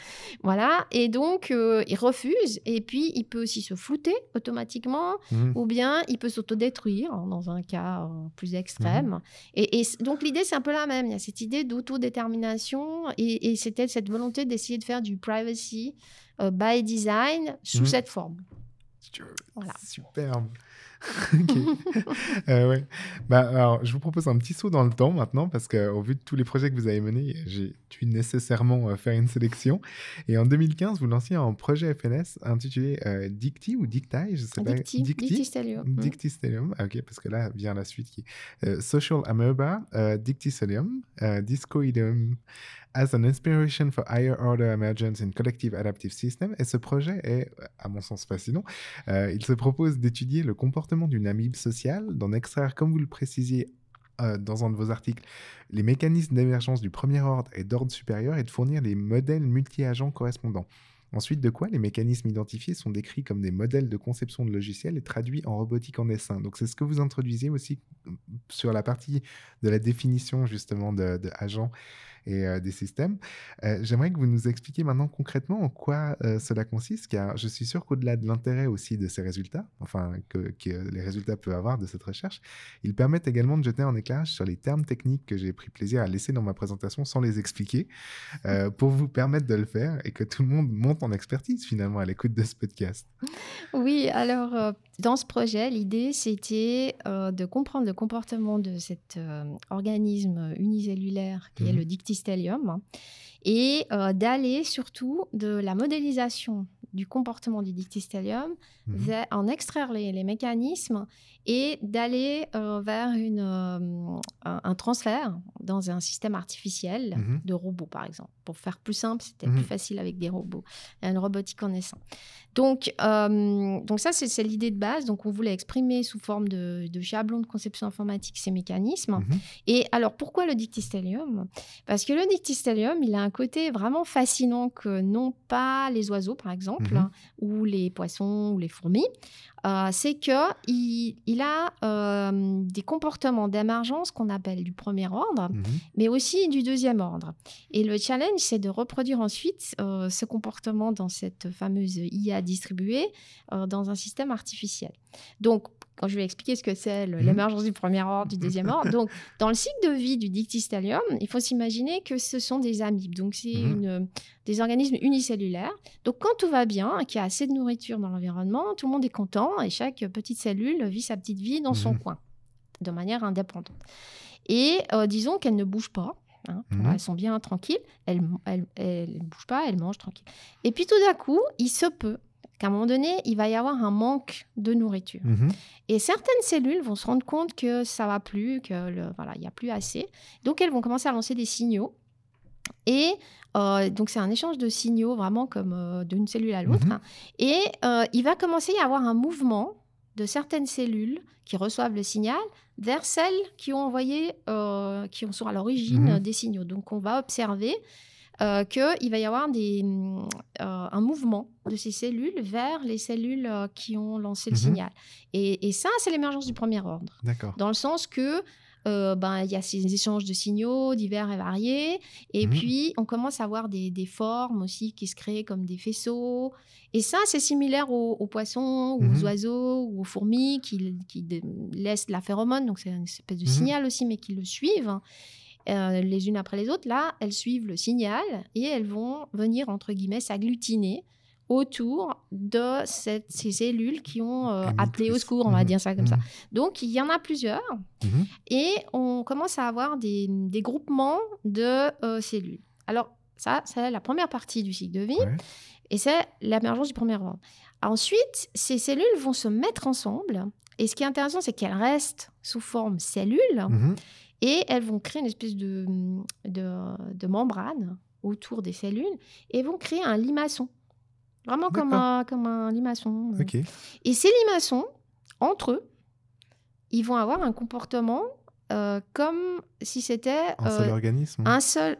Voilà, et donc il refuse, et puis il peut aussi se flouter automatiquement, ou bien il peut s'autodétruire dans un cas plus extrême. Et donc l'idée, c'est un peu la même. Il y a cette idée d'autodétermination, et c'était cette volonté d'essayer de faire du privacy by design sous cette forme. Voilà. Superbe. Ouais. Bah, alors, je vous propose un petit saut dans le temps maintenant parce qu'au vu de tous les projets que vous avez menés, j'ai dû nécessairement faire une sélection. Et en 2015, vous lanciez un projet FLS intitulé Dicty ou Dictaille, je sais pas. Dictyostelium. Dictyostelium. Ah, ok, parce que là vient la suite qui est Social Amoeba, Dictyostelium, Discoideum as an inspiration for higher order emergence in collective adaptive systems. Et ce projet est, à mon sens, fascinant. Il se propose d'étudier le comportement d'une amibe sociale, d'en extraire, comme vous le précisiez dans un de vos articles, les mécanismes d'émergence du premier ordre et d'ordre supérieur, et de fournir les modèles multi-agents correspondants. Ensuite de quoi, les mécanismes identifiés sont décrits comme des modèles de conception de logiciels et traduits en robotique en dessin. Donc, c'est ce que vous introduisez aussi sur la partie de la définition, justement, de agents et des systèmes. J'aimerais que vous nous expliquiez maintenant concrètement en quoi cela consiste, car je suis sûr qu'au-delà de l'intérêt aussi de ces résultats, enfin, que les résultats peuvent avoir de cette recherche, ils permettent également de jeter un éclairage sur les termes techniques que j'ai pris plaisir à laisser dans ma présentation sans les expliquer, pour vous permettre de le faire et que tout le monde monte en expertise finalement à l'écoute de ce podcast. Oui, alors dans ce projet, l'idée c'était de comprendre le comportement de cet organisme unicellulaire qui est le Dictyostelium, et d'aller surtout de la modélisation du comportement du Dictyostelium, en extraire les mécanismes et d'aller vers un transfert dans un système artificiel de robots, par exemple. Pour faire plus simple, c'était plus facile avec des robots, une robotique en essaim. Donc ça, c'est l'idée de base. Donc, on voulait exprimer sous forme de chablon de conception informatique ces mécanismes. Et alors, pourquoi le Dictyostelium ? Parce que le Dictyostelium, il a un côté vraiment fascinant que n'ont pas les oiseaux, par exemple, ou les poissons, ou les fourmis. C'est qu'il a des comportements d'émergence qu'on appelle du premier ordre, mais aussi du deuxième ordre. Et le challenge, c'est de reproduire ensuite ce comportement dans cette fameuse IA distribuée dans un système artificiel. Donc, quand je vais expliquer ce que c'est l'émergence du premier ordre, du deuxième ordre. Donc, dans le cycle de vie du Dictyostelium, il faut s'imaginer que ce sont des amibes. Donc, c'est des organismes unicellulaires. Donc, quand tout va bien, qu'il y a assez de nourriture dans l'environnement, tout le monde est content et chaque petite cellule vit sa petite vie dans son coin, de manière indépendante. Et disons qu'elle ne bouge pas. Elles sont bien tranquilles. Elles ne bougent pas, elles mangent tranquilles. Et puis, tout d'un coup, il se peut qu'à un moment donné, il va y avoir un manque de nourriture. Et certaines cellules vont se rendre compte que ça ne va plus, qu'il n'y a plus assez. Donc, elles vont commencer à lancer des signaux. Et donc, c'est un échange de signaux vraiment comme d'une cellule à l'autre. Et il va commencer à y avoir un mouvement de certaines cellules qui reçoivent le signal vers celles qui sont à l'origine des signaux. Donc, on va observer qu'il va y avoir un mouvement de ces cellules vers les cellules qui ont lancé le signal. Et ça, c'est l'émergence du premier ordre. D'accord. Dans le sens que il y a ces échanges de signaux divers et variés. Et puis, on commence à avoir des formes aussi qui se créent comme des faisceaux. Et ça, c'est similaire aux poissons, aux oiseaux, ou aux fourmis qui laissent de la phéromone. Donc, c'est une espèce de signal aussi, mais qui le suivent. Les unes après les autres, là, elles suivent le signal et elles vont venir, entre guillemets, s'agglutiner autour de ces cellules qui ont appelé au secours, on va dire ça comme ça. Donc, il y en a plusieurs et on commence à avoir des groupements de cellules. Alors, ça, c'est la première partie du cycle de vie et c'est l'émergence du premier ordre. Ensuite, ces cellules vont se mettre ensemble et ce qui est intéressant, c'est qu'elles restent sous forme cellule et elles vont créer une espèce de membrane autour des cellules et vont créer un limaçon. Vraiment comme un limaçon. Okay. Et ces limaçons, entre eux, ils vont avoir un comportement comme si c'était un seul organisme.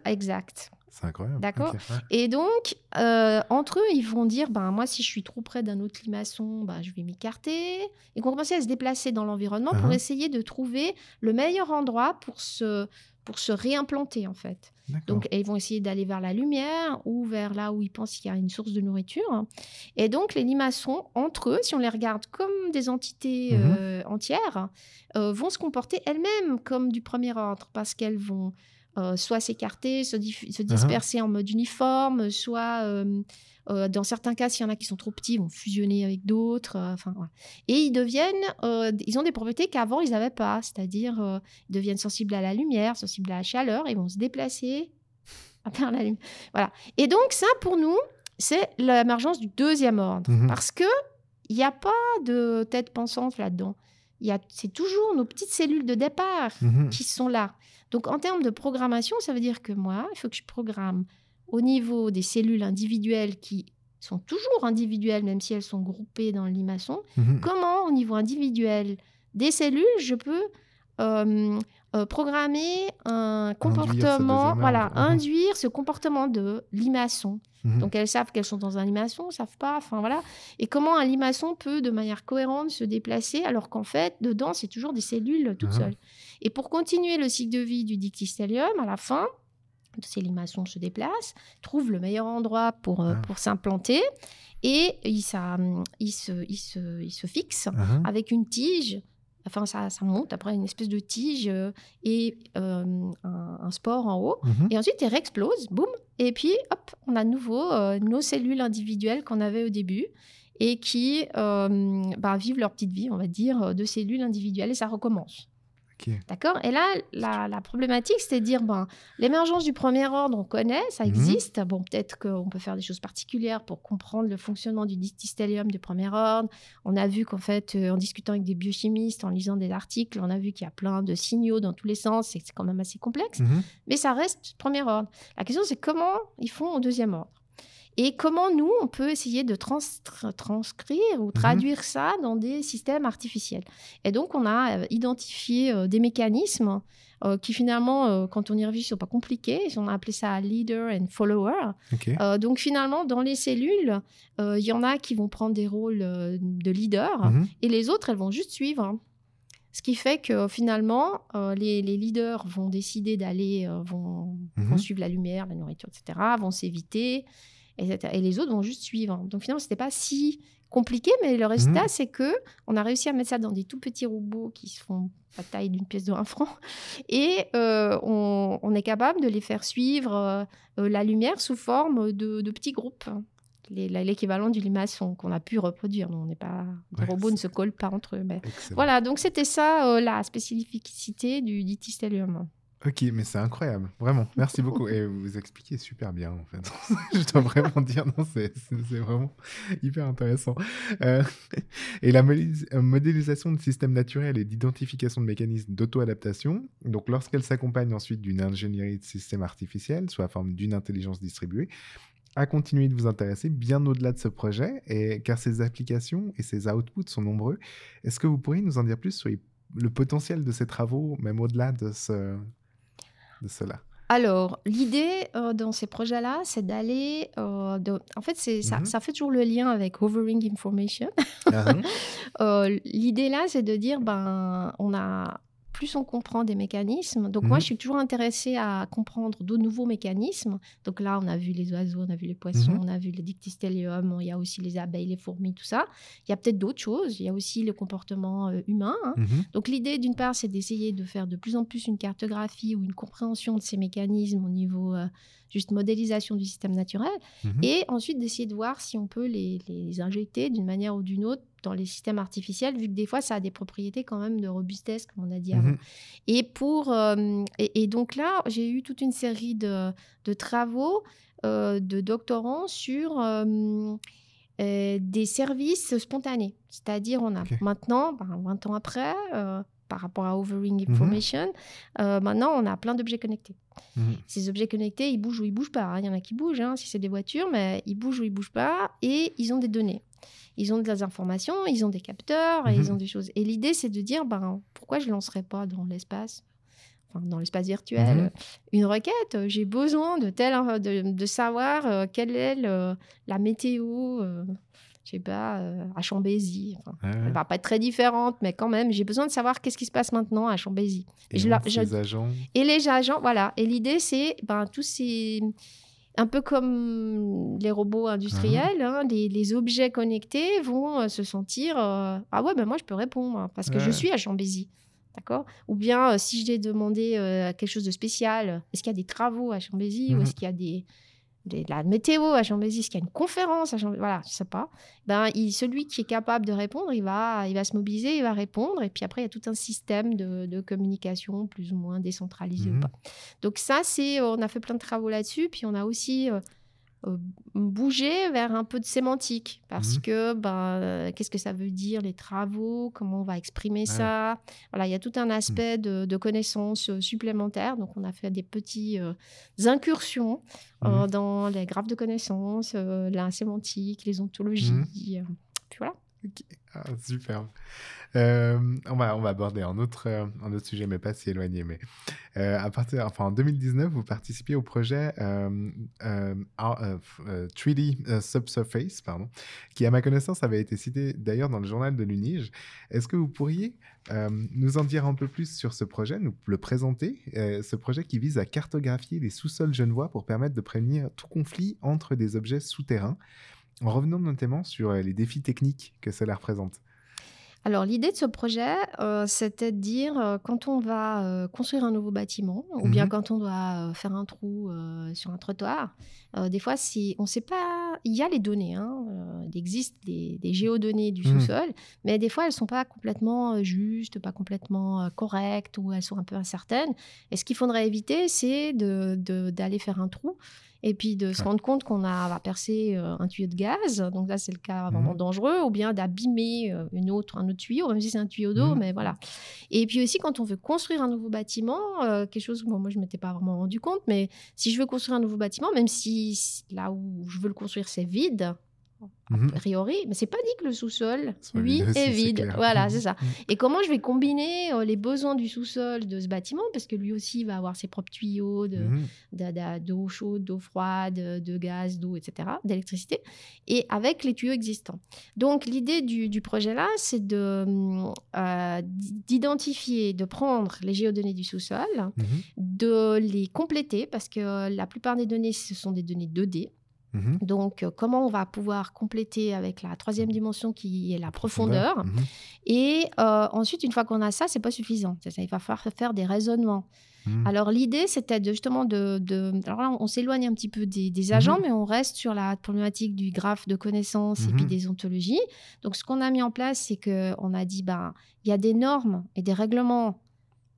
Exact. C'est incroyable. D'accord. Okay, ouais. Et donc, entre eux, ils vont dire, ben, moi, si je suis trop près d'un autre limaçon, ben, je vais m'écarter. Ils vont commencer à se déplacer dans l'environnement pour essayer de trouver le meilleur endroit pour se réimplanter, en fait. D'accord. Donc, ils vont essayer d'aller vers la lumière ou vers là où ils pensent qu'il y a une source de nourriture. Et donc, les limaçons, entre eux, si on les regarde comme des entités entières, vont se comporter elles-mêmes comme du premier ordre parce qu'elles vont soit s'écarter, se disperser en mode uniforme, soit, dans certains cas, s'il y en a qui sont trop petits, ils vont fusionner avec d'autres. Ouais. Et ils deviennent, ils ont des propriétés qu'avant, ils n'avaient pas. C'est-à-dire, ils deviennent sensibles à la lumière, sensibles à la chaleur, ils vont se déplacer vers la lumière. Voilà. Et donc, ça, pour nous, c'est l'émergence du deuxième ordre. Mmh. Parce qu'il n'y a pas de tête pensante là-dedans. C'est toujours nos petites cellules de départ qui sont là. Donc, en termes de programmation, ça veut dire que moi, il faut que je programme au niveau des cellules individuelles qui sont toujours individuelles, même si elles sont groupées dans le limaçon. Comment, au niveau individuel des cellules, je peux programmer un comportement, induire ce comportement de limaçon. Donc, elles savent qu'elles sont dans un limaçon, elles ne savent pas, Et comment un limaçon peut, de manière cohérente, se déplacer, alors qu'en fait, dedans, c'est toujours des cellules toutes seules. Et pour continuer le cycle de vie du Dictyostelium, à la fin, ces limaçons se déplacent, trouvent le meilleur endroit pour s'implanter, et ils se fixent avec une tige. Enfin, ça monte, après une espèce de tige et un spore en haut. Et ensuite, elle réexplose, boum. Et puis, hop, on a à nouveau nos cellules individuelles qu'on avait au début et qui vivent leur petite vie, on va dire, de cellules individuelles et ça recommence. Okay. D'accord ? Et là, la problématique, c'est de dire, l'émergence du premier ordre, on connaît, ça existe. Bon, peut-être qu'on peut faire des choses particulières pour comprendre le fonctionnement du dictyostelium du premier ordre. On a vu qu'en fait, en discutant avec des biochimistes, en lisant des articles, on a vu qu'il y a plein de signaux dans tous les sens, et c'est quand même assez complexe. Mais ça reste premier ordre. La question, c'est comment ils font au deuxième ordre ? Et comment, nous, on peut essayer de transcrire ou traduire ça dans des systèmes artificiels. Et donc, on a identifié des mécanismes qui, finalement, quand on y revue, ne sont pas compliqués. On a appelé ça « leader and follower ». Okay. Donc, finalement, dans les cellules, il y en a qui vont prendre des rôles de leader et les autres, elles vont juste suivre. Ce qui fait que finalement, les leaders vont décider d'aller, vont suivre la lumière, la nourriture, etc., vont s'éviter. Et les autres vont juste suivre. Donc finalement, ce n'était pas si compliqué, mais le résultat, c'est qu'on a réussi à mettre ça dans des tout petits robots qui se font la taille d'une pièce de 1 franc. Et on est capable de les faire suivre la lumière sous forme de petits groupes. L'équivalent du limaçon qu'on a pu reproduire. Donc, on n'est pas, les robots ne se collent pas entre eux. Mais... Voilà, donc c'était ça la spécificité du Dictyostelium. Ok, mais c'est incroyable, vraiment. Merci beaucoup. Et vous expliquez super bien, en fait. Je dois vraiment dire, non, c'est vraiment hyper intéressant. Et la modélisation de systèmes naturels et d'identification de mécanismes d'auto-adaptation, donc lorsqu'elle s'accompagne ensuite d'une ingénierie de systèmes artificiels, sous la forme d'une intelligence distribuée, à continuer de vous intéresser bien au-delà de ce projet, car ses applications et ses outputs sont nombreux. Est-ce que vous pourriez nous en dire plus sur le potentiel de ces travaux, même au-delà de cela? Alors, l'idée dans ces projets-là, c'est d'aller... En fait, ça fait toujours le lien avec Hovering Information. L'idée là, c'est de dire, plus on comprend des mécanismes. Donc, moi, je suis toujours intéressée à comprendre de nouveaux mécanismes. Donc là, on a vu les oiseaux, on a vu les poissons, on a vu le dictyostelium, il y a aussi les abeilles, les fourmis, tout ça. Il y a peut-être d'autres choses. Il y a aussi le comportement humain. Donc, l'idée, d'une part, c'est d'essayer de faire de plus en plus une cartographie ou une compréhension de ces mécanismes au niveau juste modélisation du système naturel. Et ensuite, d'essayer de voir si on peut les injecter d'une manière ou d'une autre dans les systèmes artificiels, vu que des fois, ça a des propriétés quand même de robustesse, comme on a dit avant. Et, donc là, j'ai eu toute une série de travaux de doctorants sur des services spontanés. C'est-à-dire, on a maintenant, 20 ans après... par rapport à Hovering Information, maintenant, on a plein d'objets connectés. Ces objets connectés, ils bougent ou ils ne bougent pas. Il y en a qui bougent, si c'est des voitures, mais ils bougent ou ils ne bougent pas et ils ont des données. Ils ont des informations, ils ont des capteurs et ils ont des choses. Et l'idée, c'est de dire, pourquoi je ne lancerais pas dans l'espace ? dans l'espace virtuel, une requête. J'ai besoin de savoir quelle est la météo, je sais pas, à Chambésy. Enfin, elle va pas être très différente, mais quand même, j'ai besoin de savoir qu'est-ce qui se passe maintenant à Chambésy. Et les agents. Et les agents, voilà. Et l'idée, c'est tous ces... Un peu comme les robots industriels, les objets connectés vont se sentir ah ouais, ben moi, je peux répondre parce que je suis à Chambésy. D'accord ? Ou bien, si j'ai demandé quelque chose de spécial, est-ce qu'il y a des travaux à Chambésy ou est-ce qu'il y a de la météo à Chambésy, est-ce qu'il y a une conférence à Chambésy ? Voilà, je ne sais pas. Celui qui est capable de répondre, il va se mobiliser, il va répondre. Et puis après, il y a tout un système de communication plus ou moins décentralisé ou pas. Donc ça, on a fait plein de travaux là-dessus. Puis on a aussi bougé vers un peu de sémantique. Parce que, qu'est-ce que ça veut dire, les travaux ? Comment on va exprimer ça ? Voilà, il y a tout un aspect de connaissances supplémentaires. Donc, on a fait des petites incursions dans les graphes de connaissances, la sémantique, les ontologies. Puis voilà. Okay. Ah, super. On va aborder un autre sujet, mais pas si éloigné. Mais en 2019, vous participiez au projet 3D Subsurface, qui, à ma connaissance, avait été cité d'ailleurs dans le journal de l'UNIGE. Est-ce que vous pourriez nous en dire un peu plus sur ce projet, nous le présenter, ce projet qui vise à cartographier les sous-sols genevois pour permettre de prévenir tout conflit entre des objets souterrains, en revenant notamment sur les défis techniques que cela représente. Alors, l'idée de ce projet, c'était de dire, quand on va construire un nouveau bâtiment, ou bien quand on doit faire un trou sur un trottoir, des fois, on ne sait pas... Il y a les données, il existe des géodonnées du sous-sol, mais des fois, elles ne sont pas complètement justes, pas complètement correctes, ou elles sont un peu incertaines. Et ce qu'il faudrait éviter, c'est d'aller faire un trou, et puis de se rendre compte qu'on va percer un tuyau de gaz, donc là c'est le cas vraiment dangereux, ou bien d'abîmer un autre tuyau, même si c'est un tuyau d'eau, mais voilà. Et puis aussi quand on veut construire un nouveau bâtiment, quelque chose que moi je ne m'étais pas vraiment rendu compte, mais si je veux construire un nouveau bâtiment, même si là où je veux le construire c'est vide, a priori, mais c'est pas dit que le sous-sol, lui, est vide. Voilà, c'est ça. Et comment je vais combiner les besoins du sous-sol de ce bâtiment, parce que lui aussi va avoir ses propres tuyaux d'eau chaude, d'eau froide, de gaz, d'eau, etc., d'électricité, et avec les tuyaux existants. Donc, l'idée du projet-là, c'est d'identifier, de prendre les géodonnées du sous-sol, de les compléter, parce que la plupart des données, ce sont des données 2D. Donc, comment on va pouvoir compléter avec la troisième dimension qui est la profondeur. Et ensuite, une fois qu'on a ça, c'est pas suffisant. Il va falloir faire des raisonnements. Alors, l'idée, c'était justement Alors là, on s'éloigne un petit peu des agents, mais on reste sur la problématique du graphe de connaissances et puis des ontologies. Donc, ce qu'on a mis en place, c'est qu'on a dit, il y a des normes et des règlements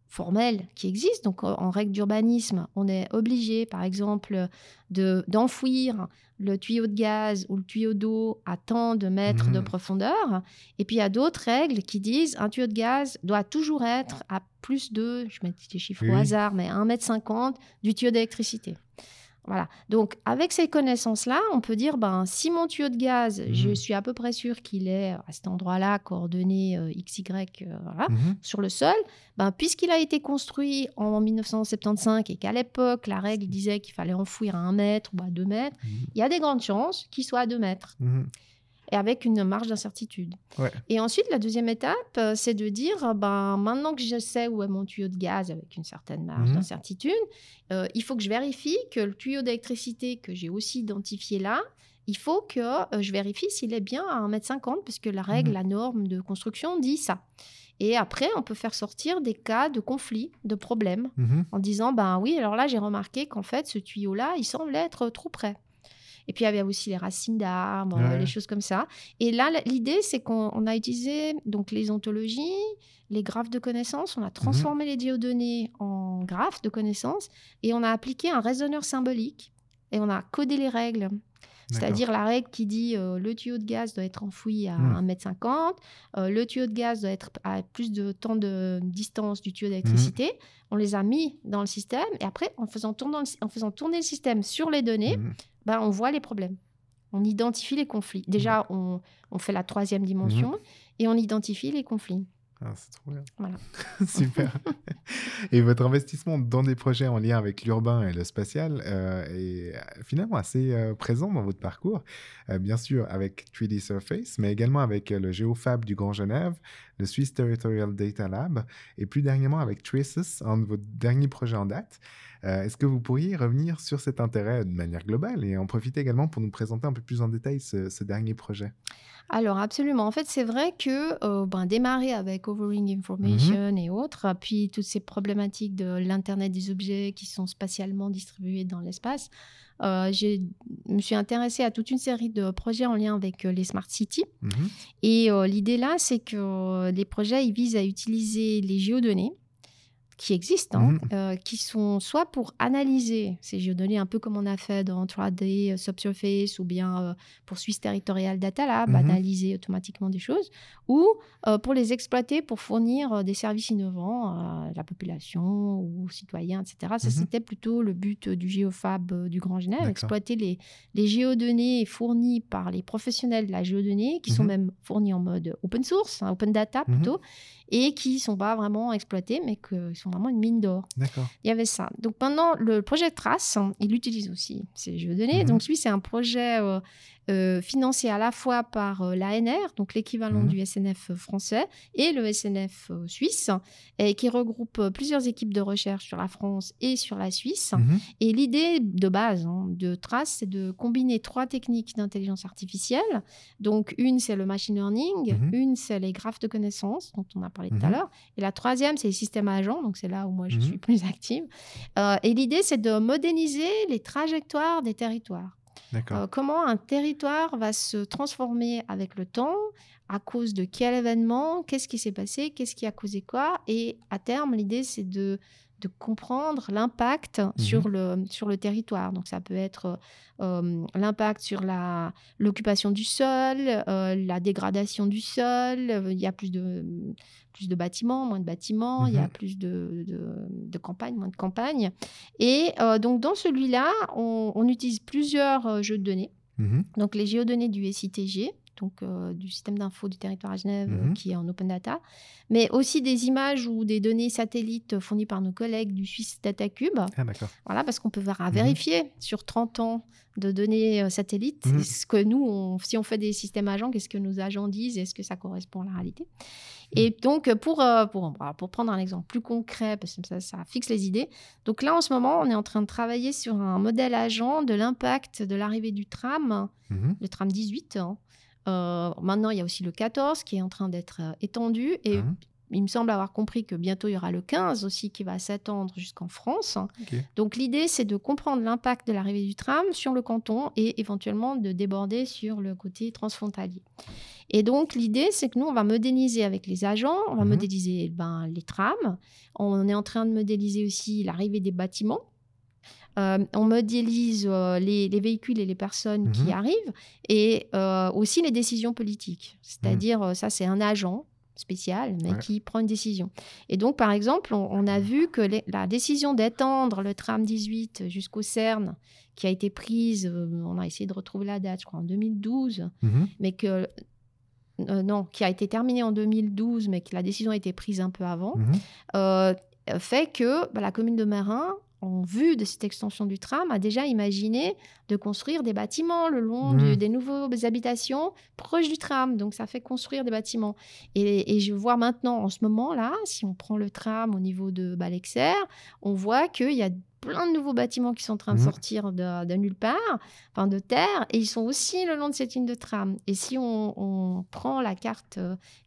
formelles qui existent. Donc, en règle d'urbanisme, on est obligé, par exemple, d'enfouir le tuyau de gaz ou le tuyau d'eau à tant de mètres de profondeur. Et puis, il y a d'autres règles qui disent un tuyau de gaz doit toujours être à plus de, je mets des chiffres au hasard, mais 1,50 m du tuyau d'électricité. Voilà. Donc, avec ces connaissances-là, on peut dire, si mon tuyau de gaz, je suis à peu près sûr qu'il est à cet endroit-là, coordonné XY, sur le sol, puisqu'il a été construit en 1975 et qu'à l'époque, la règle disait qu'il fallait enfouir à 1 m ou à 2 m, il y a des grandes chances qu'il soit à 2 m. Et avec une marge d'incertitude. Ouais. Et ensuite, la deuxième étape, c'est de dire, maintenant que je sais où est mon tuyau de gaz avec une certaine marge d'incertitude, il faut que je vérifie que le tuyau d'électricité que j'ai aussi identifié là, il faut que je vérifie s'il est bien à 1,50 m, parce que la règle, la norme de construction dit ça. Et après, on peut faire sortir des cas de conflit, de problèmes, en disant, oui, alors là, j'ai remarqué qu'en fait, ce tuyau-là, il semble être trop près. Et puis, il y avait aussi les racines d'arbres, les choses comme ça. Et là, l'idée, c'est qu'on a utilisé donc, les ontologies, les graphes de connaissances. On a transformé les géodonnées en graphes de connaissances et on a appliqué un raisonneur symbolique et on a codé les règles. C'est-à-dire la règle qui dit le tuyau de gaz doit être enfoui à 1,50 m, le tuyau de gaz doit être à plus de temps de distance du tuyau d'électricité. On les a mis dans le système et après, en faisant tourner le système sur les données, on voit les problèmes. On identifie les conflits. Déjà, on fait la troisième dimension et on identifie les conflits. Ah, c'est trop bien. Voilà. Super. Et votre investissement dans des projets en lien avec l'urbain et le spatial est finalement assez présent dans votre parcours, bien sûr avec 3D Surface, mais également avec le Geofab du Grand Genève, le Swiss Territorial Data Lab, et plus dernièrement avec Traces, un de vos derniers projets en date. Est-ce que vous pourriez revenir sur cet intérêt de manière globale et en profiter également pour nous présenter un peu plus en détail ce dernier projet? Alors absolument. En fait, c'est vrai que démarrer avec Hovering Information et autres, puis toutes ces problématiques de l'Internet des objets qui sont spatialement distribués dans l'espace, je me suis intéressée à toute une série de projets en lien avec les Smart Cities. Et l'idée là, c'est que les projets ils visent à utiliser les géodonnées qui existent, qui sont soit pour analyser ces géodonnées, un peu comme on a fait dans 3D Subsurface ou bien pour Swiss Territorial Data Lab, analyser automatiquement des choses, ou pour les exploiter, pour fournir des services innovants à la population ou aux citoyens, etc. Ça, c'était plutôt le but du Geofab du Grand Genève, exploiter les géodonnées fournies par les professionnels de la géodonnée, qui sont même fournies en mode open source, hein, open data plutôt, et qui ne sont pas vraiment exploités, mais qui sont vraiment une mine d'or. D'accord. Il y avait ça. Donc, pendant le projet Trace, il utilise aussi ces géodonnées. Donc, lui, c'est un projet financé à la fois par l'ANR, donc l'équivalent du SNF français, et le SNF suisse, et qui regroupe plusieurs équipes de recherche sur la France et sur la Suisse. Et l'idée de base de Trace, c'est de combiner trois techniques d'intelligence artificielle. Donc, une, c'est le machine learning, une, c'est les graphes de connaissances, dont on a parlé tout à l'heure, et la troisième, c'est les systèmes à agents, donc c'est là où moi je suis plus active. Et l'idée, c'est de modéliser les trajectoires des territoires. Comment un territoire va se transformer avec le temps, à cause de quel événement, qu'est-ce qui s'est passé, qu'est-ce qui a causé quoi. Et à terme, l'idée, c'est de comprendre l'impact sur le territoire. Donc, ça peut être l'impact sur l'occupation du sol, la dégradation du sol. Il y a plus de bâtiments, moins de bâtiments. Il y a plus de campagnes, moins de campagnes. Et donc, dans celui-là, on utilise plusieurs jeux de données. Donc, les géodonnées du SITG, donc du système d'info du territoire à Genève qui est en open data, mais aussi des images ou des données satellites fournies par nos collègues du Swiss Data Cube. Ah, d'accord. Voilà, parce qu'on peut vérifier sur 30 ans de données satellites, est-ce que nous, si on fait des systèmes agents, qu'est-ce que nos agents disent, est-ce que ça correspond à la réalité? Et donc, pour prendre un exemple plus concret, parce que ça fixe les idées, donc là, en ce moment, on est en train de travailler sur un modèle agent de l'impact de l'arrivée du tram, le tram 18, maintenant, il y a aussi le 14 qui est en train d'être étendu et il me semble avoir compris que bientôt, il y aura le 15 aussi qui va s'étendre jusqu'en France. Okay. Donc, l'idée, c'est de comprendre l'impact de l'arrivée du tram sur le canton et éventuellement de déborder sur le côté transfrontalier. Et donc, l'idée, c'est que nous, on va modéliser avec les agents, on va modéliser les trams, on est en train de modéliser aussi l'arrivée des bâtiments. On modélise les véhicules et les personnes qui arrivent et aussi les décisions politiques. C'est-à-dire, ça, c'est un agent spécial, mais qui prend une décision. Et donc, par exemple, on a vu que la décision d'étendre le tram 18 jusqu'au CERN, qui a été prise, on a essayé de retrouver la date, je crois, en 2012, mais que... qui a été terminée en 2012, mais que la décision a été prise un peu avant, fait que la commune de Marins, en vue de cette extension du tram, a déjà imaginé de construire des bâtiments le long des nouvelles habitations proches du tram. Donc, ça fait construire des bâtiments. Et je vois maintenant, en ce moment-là, si on prend le tram au niveau de Balexer, on voit qu'il y a plein de nouveaux bâtiments qui sont en train de sortir de nulle part, enfin de terre, et ils sont aussi le long de cette ligne de tram. Et si on prend la carte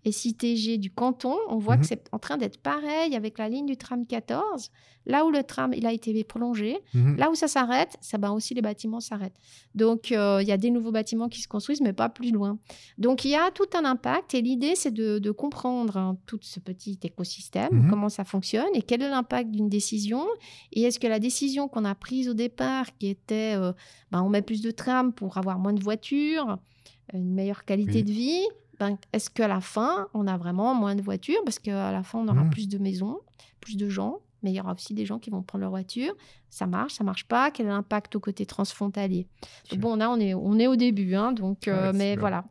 SITG du canton, on voit que c'est en train d'être pareil avec la ligne du tram 14, là où le tram il a été prolongé, là où ça s'arrête, aussi les bâtiments s'arrêtent. Donc, il y a des nouveaux bâtiments qui se construisent, mais pas plus loin. Donc, il y a tout un impact, et l'idée, c'est de comprendre tout ce petit écosystème, comment ça fonctionne, et quel est l'impact d'une décision, et est-ce que la décision qu'on a prise au départ qui était on met plus de trams pour avoir moins de voitures, une meilleure qualité de vie, est-ce qu'à la fin on a vraiment moins de voitures parce qu'à la fin on aura plus de maisons, plus de gens, mais il y aura aussi des gens qui vont prendre leur voiture, ça marche pas, quel est l'impact au côté transfrontalier? Là on est au début, donc mais voilà.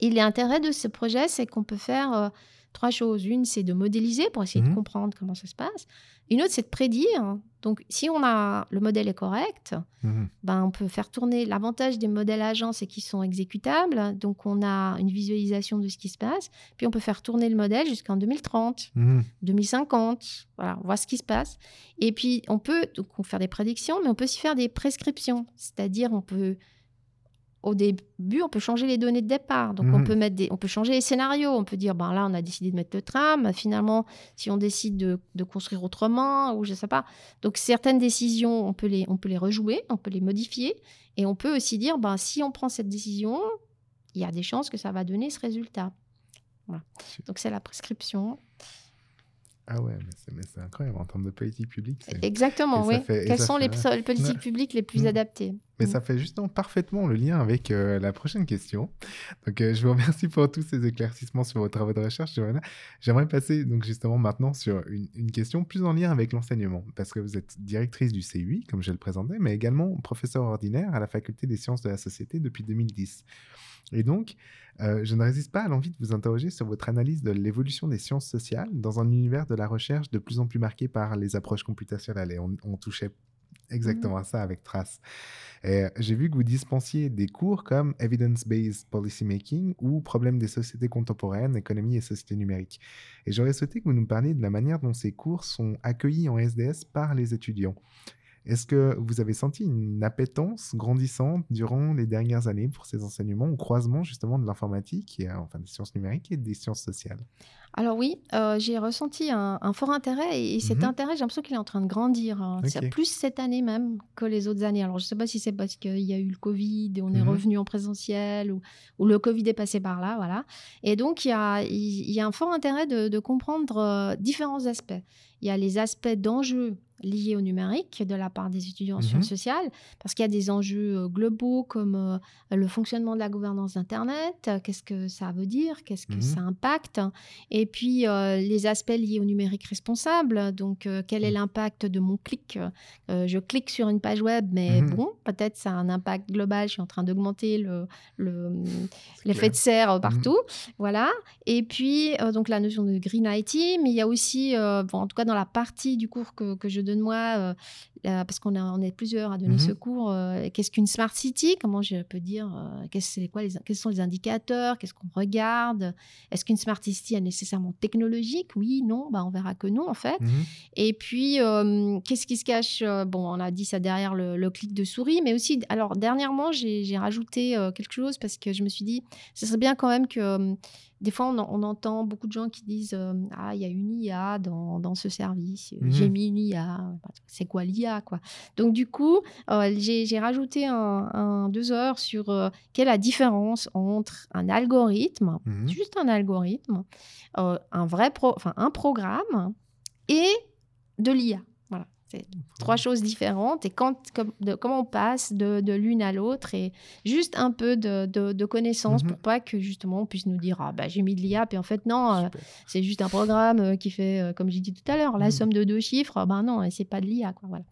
Et l'intérêt de ce projet, c'est qu'on peut faire trois choses. Une, c'est de modéliser pour essayer de comprendre comment ça se passe. Une autre, c'est de prédire. Donc, si on a, le modèle est correct, ben, on peut faire tourner. L'avantage des modèles agents, c'est qu'ils sont exécutables. Donc, on a une visualisation de ce qui se passe. Puis, on peut faire tourner le modèle jusqu'en 2030, 2050. Voilà, on voit ce qui se passe. Et puis, on peut donc, faire des prédictions, mais on peut aussi faire des prescriptions. C'est-à-dire, on peut... Au début, on peut changer les données de départ. Donc, on peut mettre on peut changer les scénarios. On peut dire, ben là, on a décidé de mettre le tram. Finalement, si on décide de construire autrement, ou je ne sais pas. Donc, certaines décisions, on peut les rejouer, on peut les modifier. Et on peut aussi dire, ben, si on prend cette décision, il y a des chances que ça va donner ce résultat. Voilà. Donc, c'est la prescription. Ah ouais, mais c'est incroyable. En termes de politique publique, c'est... Exactement, oui. Quelles sont les politiques publiques les plus adaptées? Mais ça fait justement parfaitement le lien avec la prochaine question. Donc, je vous remercie pour tous ces éclaircissements sur vos travaux de recherche, Giovanna. J'aimerais passer donc justement maintenant sur une question plus en lien avec l'enseignement, parce que vous êtes directrice du CUI, comme je le présentais, mais également professeure ordinaire à la Faculté des sciences de la société depuis 2010. Et donc, je ne résiste pas à l'envie de vous interroger sur votre analyse de l'évolution des sciences sociales dans un univers de la recherche de plus en plus marqué par les approches computationnelles. Et on touchait exactement à ça avec Traces. Et j'ai vu que vous dispensiez des cours comme Evidence-Based Policymaking ou Problèmes des sociétés contemporaines, économie et société numérique. Et j'aurais souhaité que vous nous parliez de la manière dont ces cours sont accueillis en SDS par les étudiants. Est-ce que vous avez senti une appétence grandissante durant les dernières années pour ces enseignements au croisement justement de l'informatique, et, enfin des sciences numériques et des sciences sociales? Alors oui, j'ai ressenti un fort intérêt et cet intérêt, j'ai l'impression qu'il est en train de grandir. Okay. Plus cette année même que les autres années. Alors je ne sais pas si c'est parce qu'il y a eu le Covid et on est revenu en présentiel ou le Covid est passé par là, voilà. Et donc il y a un fort intérêt de comprendre différents aspects. Il y a les aspects d'enjeux liés au numérique de la part des étudiants en sciences sociales, parce qu'il y a des enjeux globaux comme le fonctionnement de la gouvernance d'Internet, qu'est-ce que ça veut dire, qu'est-ce que ça impacte, et puis les aspects liés au numérique responsable, donc quel est l'impact de mon clic, je clique sur une page web, mais bon, peut-être ça a un impact global, je suis en train d'augmenter l'effet de serre partout, voilà, et puis donc la notion de Green IT, mais il y a aussi, en tout cas dans la partie du cours que je donne moi, parce qu'on est plusieurs à donner ce cours, qu'est-ce qu'une Smart City? Comment je peux dire quels sont les indicateurs? Qu'est-ce qu'on regarde? Est-ce qu'une Smart City est nécessairement technologique? Oui, non, bah, on verra que non, en fait. Et puis, qu'est-ce qui se cache? Bon, on a dit ça derrière le clic de souris, mais aussi, alors dernièrement, j'ai rajouté quelque chose parce que je me suis dit, ce serait bien quand même que... Des fois, on entend beaucoup de gens qui disent « Ah, il y a une IA dans ce service. J'ai mis une IA. C'est quoi l'IA ?» quoi. Donc, du coup, j'ai rajouté 2 heures sur quelle est la différence entre un algorithme, juste un algorithme, un programme et de l'IA. Voilà. C'est trois choses différentes. Et comment on passe de l'une à l'autre et juste un peu de connaissances pour pas que justement on puisse nous dire « Ah, bah, j'ai mis de l'IA » puis en fait, non, c'est juste un programme qui fait, comme j'ai dit tout à l'heure, la somme de 2 chiffres. Ben non, c'est pas de l'IA. Quoi, voilà.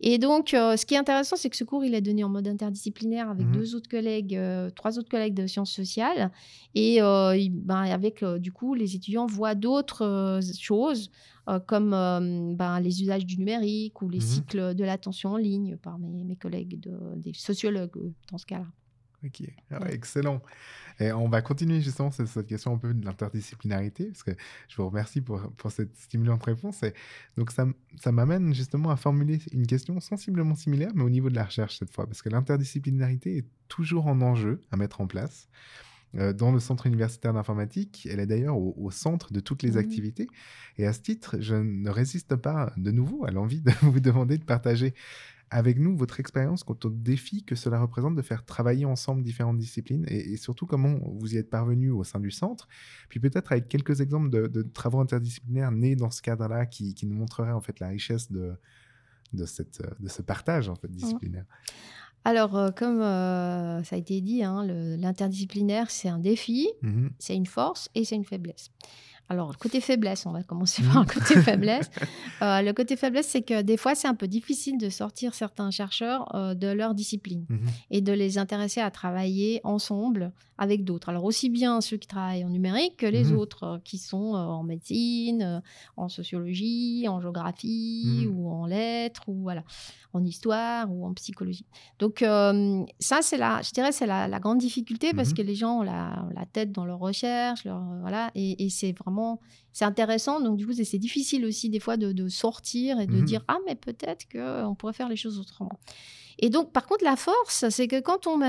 Et donc, ce qui est intéressant, c'est que ce cours, il est donné en mode interdisciplinaire avec 3 autres collègues de sciences sociales. Et avec, du coup, les étudiants voient d'autres choses. Comme les usages du numérique ou les cycles de l'attention en ligne par mes collègues, des sociologues dans ce cas-là. Ok, excellent. Et on va continuer justement cette question un peu de l'interdisciplinarité, parce que je vous remercie pour cette stimulante réponse. Et donc ça m'amène justement à formuler une question sensiblement similaire, mais au niveau de la recherche cette fois, parce que l'interdisciplinarité est toujours en enjeu à mettre en place. Dans le Centre universitaire d'informatique. Elle est d'ailleurs au centre de toutes les activités. Et à ce titre, je ne résiste pas de nouveau à l'envie de vous demander de partager avec nous votre expérience quant au défi que cela représente de faire travailler ensemble différentes disciplines et surtout comment vous y êtes parvenu au sein du centre. Puis peut-être avec quelques exemples de travaux interdisciplinaires nés dans ce cadre-là qui nous montreraient en fait la richesse de ce partage en fait, disciplinaire. Alors, comme ça a été dit, l'interdisciplinaire, c'est un défi, c'est une force et c'est une faiblesse. Alors, côté faiblesse, on va commencer par le côté faiblesse. Le côté faiblesse, c'est que des fois, c'est un peu difficile de sortir certains chercheurs de leur discipline et de les intéresser à travailler ensemble avec d'autres. Alors, aussi bien ceux qui travaillent en numérique que les autres qui sont en médecine, en sociologie, en géographie ou en lettres ou voilà, en histoire ou en psychologie. Donc, ça, c'est la, je dirais, c'est la grande difficulté parce que les gens ont la tête dans leurs recherches, et c'est vraiment c'est intéressant, donc du coup c'est difficile aussi des fois de sortir et de dire ah mais peut-être qu'on pourrait faire les choses autrement. Et donc par contre la force c'est que quand on se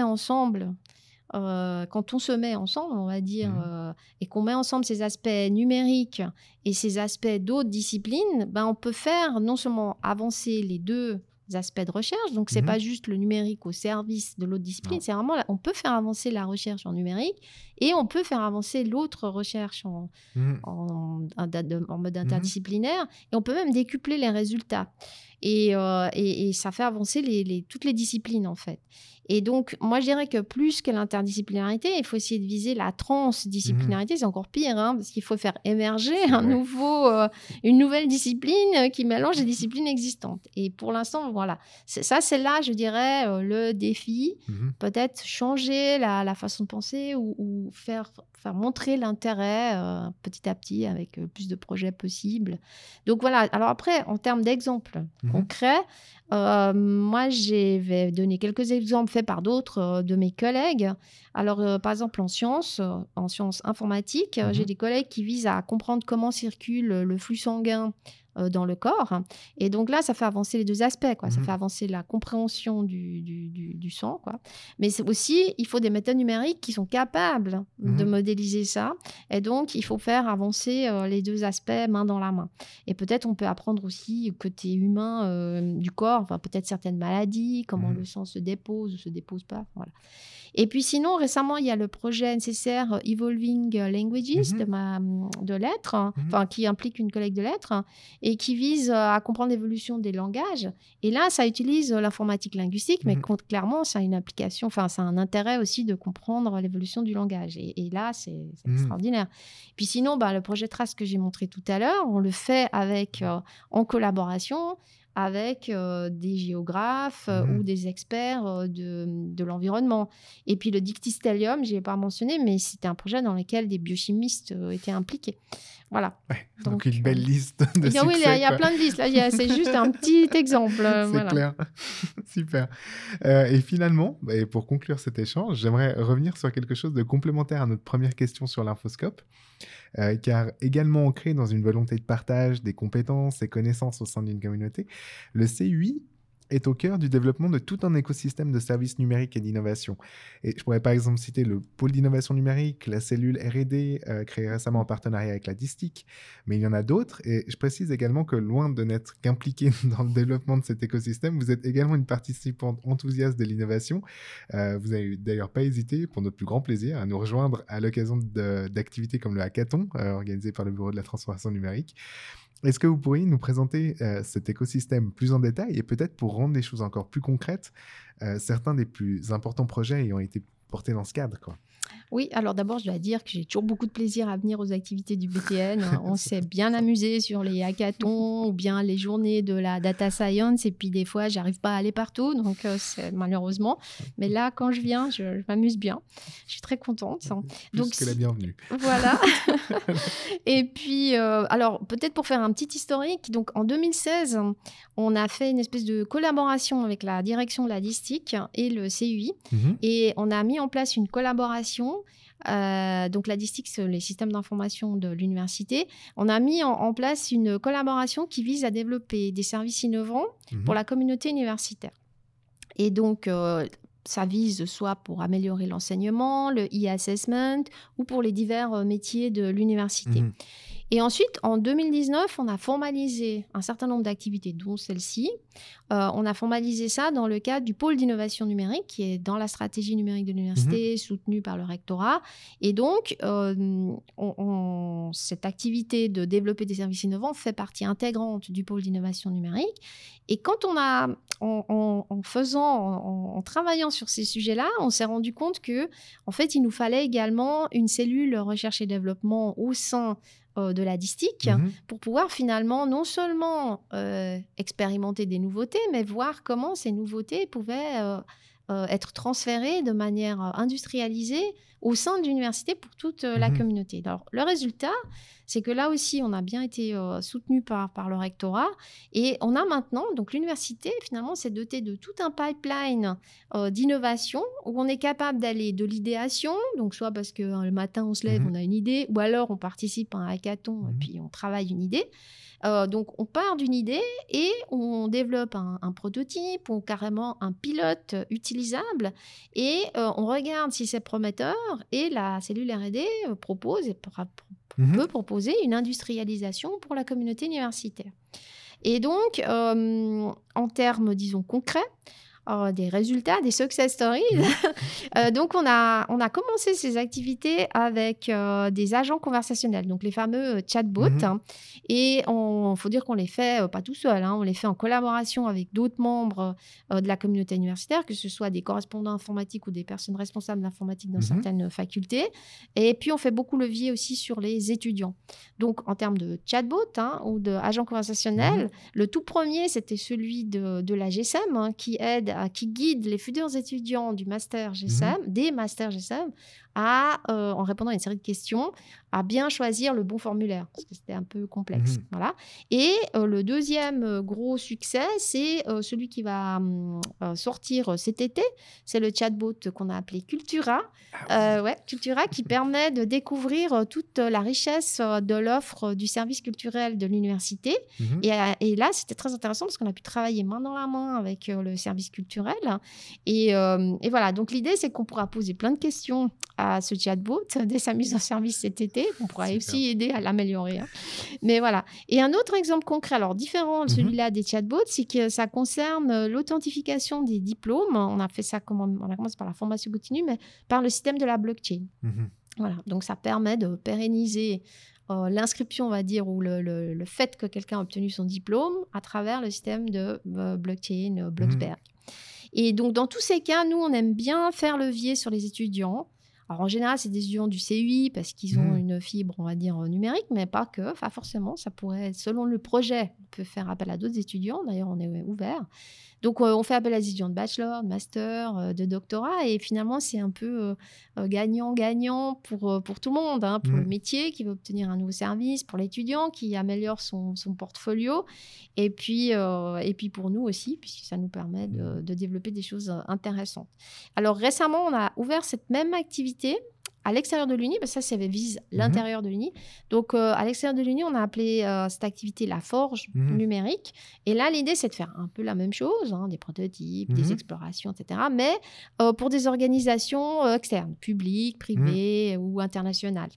met ensemble, on va dire, et qu'on met ensemble ces aspects numériques et ces aspects d'autres disciplines, ben, on peut faire non seulement avancer les deux aspects de recherche, donc c'est pas juste le numérique au service de l'autre discipline, c'est vraiment on peut faire avancer la recherche en numérique et on peut faire avancer l'autre recherche en mode interdisciplinaire et on peut même décupler les résultats et ça fait avancer toutes les disciplines en fait. Et donc moi je dirais que plus que l'interdisciplinarité, il faut essayer de viser la transdisciplinarité, c'est encore pire parce qu'il faut faire émerger une nouvelle discipline qui mélange les disciplines existantes. Et pour l'instant voilà, c'est là je dirais le défi, peut-être changer la façon de penser ou faire montrer l'intérêt petit à petit avec le plus de projets possibles. Donc voilà, alors après en termes d'exemples concrets, moi je vais donner quelques exemples faits par d'autres de mes collègues. Alors par exemple en sciences informatiques, j'ai des collègues qui visent à comprendre comment circule le flux sanguin dans le corps. Et donc là, ça fait avancer les deux aspects, quoi. Ça fait avancer la compréhension du sang, quoi. Mais aussi, il faut des méthodes numériques qui sont capables de modéliser ça. Et donc, il faut faire avancer les deux aspects main dans la main. Et peut-être, on peut apprendre aussi côté humain du corps, enfin, peut-être certaines maladies, comment le sang se dépose ou se dépose pas. Voilà. Et puis sinon, récemment, il y a le projet nécessaire Evolving Languages de lettres, enfin, qui implique une collègue de lettres, et qui vise à comprendre l'évolution des langages. Et là, ça utilise l'informatique linguistique, mais clairement, ça a une application, enfin, ça a un intérêt aussi de comprendre l'évolution du langage. Et là, c'est extraordinaire. Puis sinon, le projet Traces que j'ai montré tout à l'heure, on le fait en collaboration avec des géographes ou des experts de l'environnement. Et puis le Dictyostelium, je ne l'ai pas mentionné, mais c'était un projet dans lequel des biochimistes étaient impliqués. Voilà. Ouais, donc une belle liste de succès. Oui, il y a plein de listes. Là, c'est juste un petit exemple. C'est voilà. Clair. Super. Et finalement, pour conclure cet échange, j'aimerais revenir sur quelque chose de complémentaire à notre première question sur l'infoscope, car également ancré dans une volonté de partage des compétences et connaissances au sein d'une communauté, le CUI est au cœur du développement de tout un écosystème de services numériques et d'innovation. Et je pourrais par exemple citer le pôle d'innovation numérique, la cellule R&D, créée récemment en partenariat avec la DISTIC, mais il y en a d'autres. Et je précise également que loin de n'être qu'impliqué dans le développement de cet écosystème, vous êtes également une participante enthousiaste de l'innovation. Vous n'avez d'ailleurs pas hésité, pour notre plus grand plaisir, à nous rejoindre à l'occasion d'activités comme le hackathon, organisé par le Bureau de la transformation numérique. Est-ce que vous pourriez nous présenter cet écosystème plus en détail et peut-être pour rendre les choses encore plus concrètes, certains des plus importants projets ayant été portés dans ce cadre, quoi. Oui, alors d'abord, je dois dire que j'ai toujours beaucoup de plaisir à venir aux activités du BTN. On s'est bien amusé sur les hackathons ou bien les journées de la data science. Et puis des fois, je n'arrive pas à aller partout, donc c'est malheureusement. Mais là, quand je viens, je m'amuse bien. Je suis très contente. Donc, la bienvenue. Voilà. Et puis, alors peut-être pour faire un petit historique, donc en 2016, on a fait une espèce de collaboration avec la direction de la DISTIC et le CUI. Et on a mis en place une collaboration. Donc la DISTIC, les systèmes d'information de l'université, on a mis en place une collaboration qui vise à développer des services innovants pour la communauté universitaire. Et donc, ça vise soit pour améliorer l'enseignement, le e-assessment ou pour les divers métiers de l'université. Et ensuite, en 2019, on a formalisé un certain nombre d'activités, dont celle-ci. On a formalisé ça dans le cadre du pôle d'innovation numérique, qui est dans la stratégie numérique de l'université, soutenue par le rectorat. Et donc, cette activité de développer des services innovants fait partie intégrante du pôle d'innovation numérique. Et quand on a, en travaillant sur ces sujets-là, on s'est rendu compte que, en fait, il nous fallait également une cellule recherche et développement au sein de la DISTIC, pour pouvoir finalement non seulement expérimenter des nouveautés, mais voir comment ces nouveautés pouvaient être transférées de manière industrialisée au sein de l'université pour toute la communauté. Alors, le résultat, c'est que là aussi, on a bien été soutenu par le rectorat, et on a maintenant, donc l'université finalement s'est dotée de tout un pipeline d'innovation où on est capable d'aller de l'idéation, donc soit parce que le matin on se lève, on a une idée, ou alors on participe à un hackathon et puis on travaille une idée. Donc on part d'une idée et on développe un prototype ou carrément un pilote utilisable, et on regarde si c'est prometteur, et la cellule R&D propose et peut proposer une industrialisation pour la communauté universitaire. Et donc, en termes, disons, concrets, des résultats, des success stories. Donc, on a commencé ces activités avec des agents conversationnels, donc les fameux chatbots. Et il faut dire qu'on les fait pas tout seul, on les fait en collaboration avec d'autres membres de la communauté universitaire, que ce soit des correspondants informatiques ou des personnes responsables d'informatique dans certaines facultés. Et puis, on fait beaucoup levier aussi sur les étudiants. Donc, en termes de chatbots ou d'agents conversationnels, le tout premier, c'était celui de la GSM qui aide qui guide les futurs étudiants du master GSM, des masters GSM, à, en répondant à une série de questions, à bien choisir le bon formulaire, parce que c'était un peu complexe. Voilà. Et le deuxième gros succès, c'est celui qui va sortir cet été. C'est le chatbot qu'on a appelé Cultura. Cultura, qui permet de découvrir toute la richesse de l'offre du service culturel de l'université. Et là, c'était très intéressant parce qu'on a pu travailler main dans la main avec le service culturel. Et voilà, donc l'idée, c'est qu'on pourra poser plein de questions à ce chatbot dès sa mise en service cet été. On pourra aussi aider à l'améliorer. Mais voilà. Et un autre exemple concret, alors différent de celui-là des chatbots, c'est que ça concerne l'authentification des diplômes. On a fait ça, on a commencé par la formation continue, mais par le système de la blockchain. Voilà. Donc, ça permet de pérenniser l'inscription, on va dire, ou le fait que quelqu'un a obtenu son diplôme à travers le système de blockchain, Bloxberg. Et donc, dans tous ces cas, nous, on aime bien faire levier sur les étudiants. Alors, en général, c'est des étudiants du CUI parce qu'ils ont une fibre, on va dire, numérique, mais pas que. Enfin, forcément, ça pourrait être, selon le projet, on peut faire appel à d'autres étudiants. D'ailleurs, on est ouvert. Donc, on fait appel à des étudiants de bachelor, de master, de doctorat. Et finalement, c'est un peu gagnant-gagnant pour tout le monde. Pour le métier qui veut obtenir un nouveau service, pour l'étudiant qui améliore son portfolio. Et puis pour nous aussi, puisque ça nous permet de développer des choses intéressantes. Alors, récemment, on a ouvert cette même activité à l'extérieur de l'Uni, parce que ça vise l'intérieur de l'Uni. Donc, à l'extérieur de l'Uni, on a appelé cette activité la forge numérique. Et là, l'idée, c'est de faire un peu la même chose, des prototypes, des explorations, etc. Mais pour des organisations externes, publiques, privées ou internationales.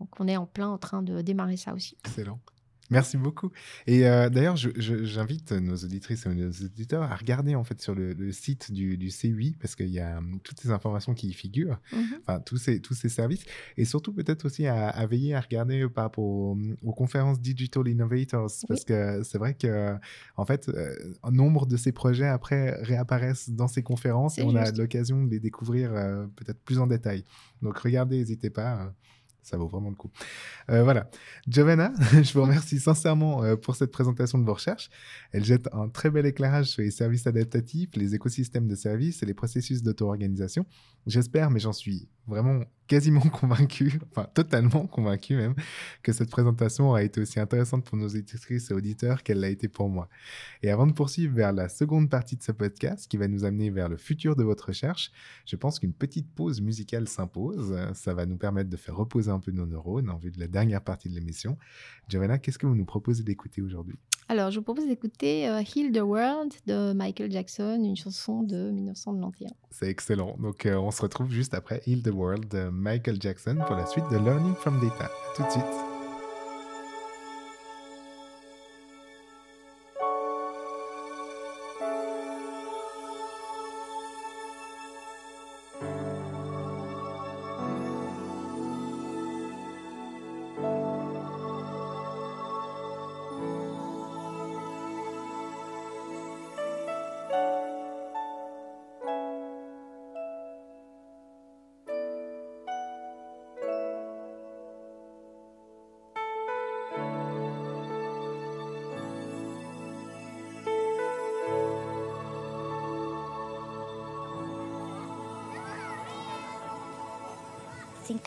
Donc, on est en train de démarrer ça aussi. Excellent. Merci beaucoup. Et d'ailleurs, j'invite nos auditrices et nos auditeurs à regarder en fait sur le site du CUI, parce qu'il y a toutes ces informations qui y figurent, enfin tous ces services, et surtout peut-être aussi à veiller à regarder par rapport aux conférences Digital Innovators, parce que c'est vrai que en fait, un nombre de ces projets après réapparaissent dans ces conférences et on a l'occasion de les découvrir peut-être plus en détail. Donc regardez, n'hésitez pas. Ça vaut vraiment le coup. Voilà. Giovanna, je vous remercie sincèrement pour cette présentation de vos recherches. Elle jette un très bel éclairage sur les services adaptatifs, les écosystèmes de services et les processus d'auto-organisation. J'espère, mais j'en suis vraiment quasiment convaincu, enfin totalement convaincu même, que cette présentation a été aussi intéressante pour nos auditrices et auditeurs qu'elle l'a été pour moi. Et avant de poursuivre vers la seconde partie de ce podcast, qui va nous amener vers le futur de votre recherche, je pense qu'une petite pause musicale s'impose. Ça va nous permettre de faire reposer un peu nos neurones en vue de la dernière partie de l'émission. Giovanna, qu'est-ce que vous nous proposez d'écouter aujourd'hui ? Alors, je vous propose d'écouter Heal the World de Michael Jackson, une chanson de 1991. C'est excellent. Donc, on se retrouve juste après Heal the World de Michael Jackson pour la suite de Learning from Data. À tout de suite. think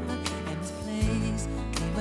And this place is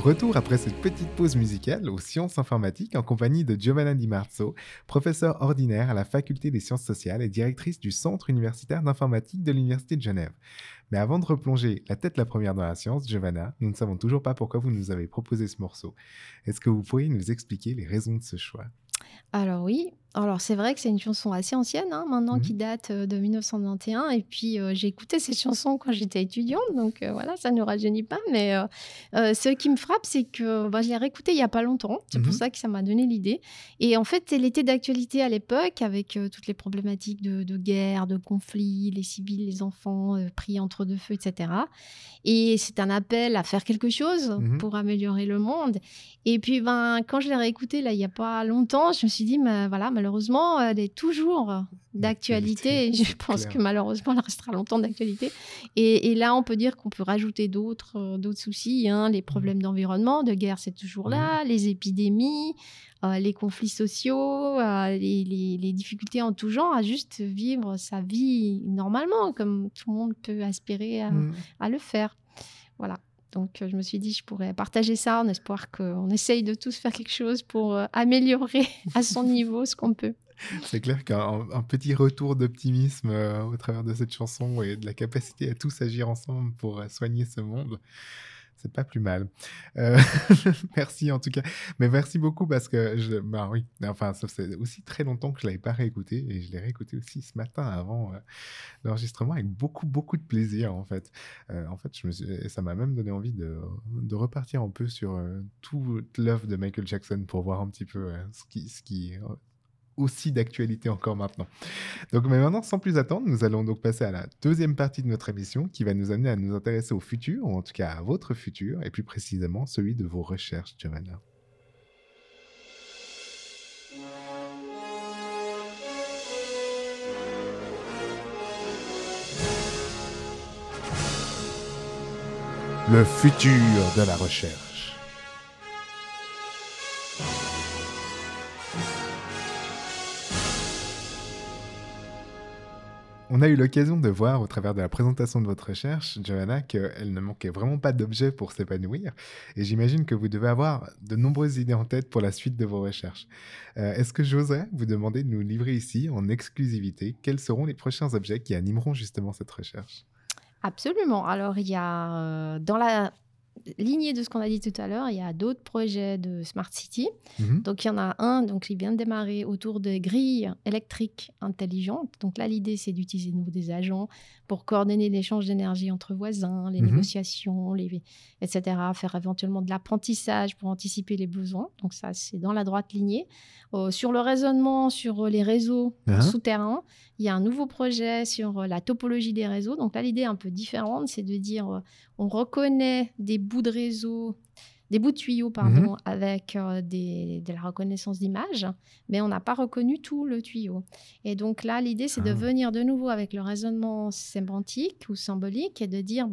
Retour après cette petite pause musicale aux sciences informatiques en compagnie de Giovanna Di Marzo, professeure ordinaire à la faculté des sciences sociales et directrice du Centre universitaire d'informatique de l'Université de Genève. Mais avant de replonger la tête la première dans la science, Giovanna, nous ne savons toujours pas pourquoi vous nous avez proposé ce morceau. Est-ce que vous pourriez nous expliquer les raisons de ce choix ? Alors oui, alors c'est vrai que c'est une chanson assez ancienne, maintenant qui date de 1921, et puis j'ai écouté cette chanson quand j'étais étudiante, donc voilà, ça ne rajeunit pas, mais ce qui me frappe, c'est que je l'ai réécoutée il n'y a pas longtemps, c'est pour ça que ça m'a donné l'idée, et en fait elle était d'actualité à l'époque, avec toutes les problématiques de guerre, de conflits, les civils, les enfants pris entre deux feux, etc. Et c'est un appel à faire quelque chose pour améliorer le monde, et puis quand je l'ai réécoutée là, il n'y a pas longtemps, je me suis dit, mais voilà, malheureusement, elle est toujours d'actualité. Et je pense que malheureusement, elle restera longtemps d'actualité. Et là, on peut dire qu'on peut rajouter d'autres soucis. Les problèmes d'environnement, de guerre, c'est toujours là. Les épidémies, les conflits sociaux, les difficultés en tout genre à juste vivre sa vie normalement, comme tout le monde peut aspirer à le faire. Voilà. Donc, je me suis dit, je pourrais partager ça en espoir qu'on essaye de tous faire quelque chose pour améliorer à son niveau ce qu'on peut. C'est clair qu'un petit retour d'optimisme au travers de cette chanson et de la capacité à tous agir ensemble pour soigner ce monde, c'est pas plus mal. Merci en tout cas. Mais merci beaucoup parce que ça faisait aussi très longtemps que je l'avais pas réécouté et je l'ai réécouté aussi ce matin avant l'enregistrement avec beaucoup de plaisir en fait. Ça m'a même donné envie de repartir un peu sur toute l'œuvre de Michael Jackson pour voir un petit peu ce qui aussi d'actualité encore maintenant. Donc maintenant, sans plus attendre, nous allons donc passer à la deuxième partie de notre émission qui va nous amener à nous intéresser au futur, ou en tout cas à votre futur, et plus précisément celui de vos recherches, Giovanna. Le futur de la recherche. On a eu l'occasion de voir au travers de la présentation de votre recherche, Giovanna, qu'elle ne manquait vraiment pas d'objets pour s'épanouir. Et j'imagine que vous devez avoir de nombreuses idées en tête pour la suite de vos recherches. Est-ce que j'oserais vous demander de nous livrer ici, en exclusivité, quels seront les prochains objets qui animeront justement cette recherche ? Absolument. Alors, il y a dans la lignée de ce qu'on a dit tout à l'heure, il y a d'autres projets de Smart City. Donc, il y en a un qui vient de démarrer autour des grilles électriques intelligentes. Donc là, l'idée, c'est d'utiliser de nouveau des agents pour coordonner l'échange d'énergie entre voisins, les négociations, etc. Faire éventuellement de l'apprentissage pour anticiper les besoins. Donc ça, c'est dans la droite lignée. Sur le raisonnement, sur les réseaux souterrains, il y a un nouveau projet sur la topologie des réseaux. Donc là, l'idée est un peu différente, c'est de dire on reconnaît des bouts de réseau, des bouts de tuyaux, avec de la reconnaissance d'images, mais on n'a pas reconnu tout le tuyau. Et donc là, l'idée, c'est de venir de nouveau avec le raisonnement sémantique ou symbolique et de dire,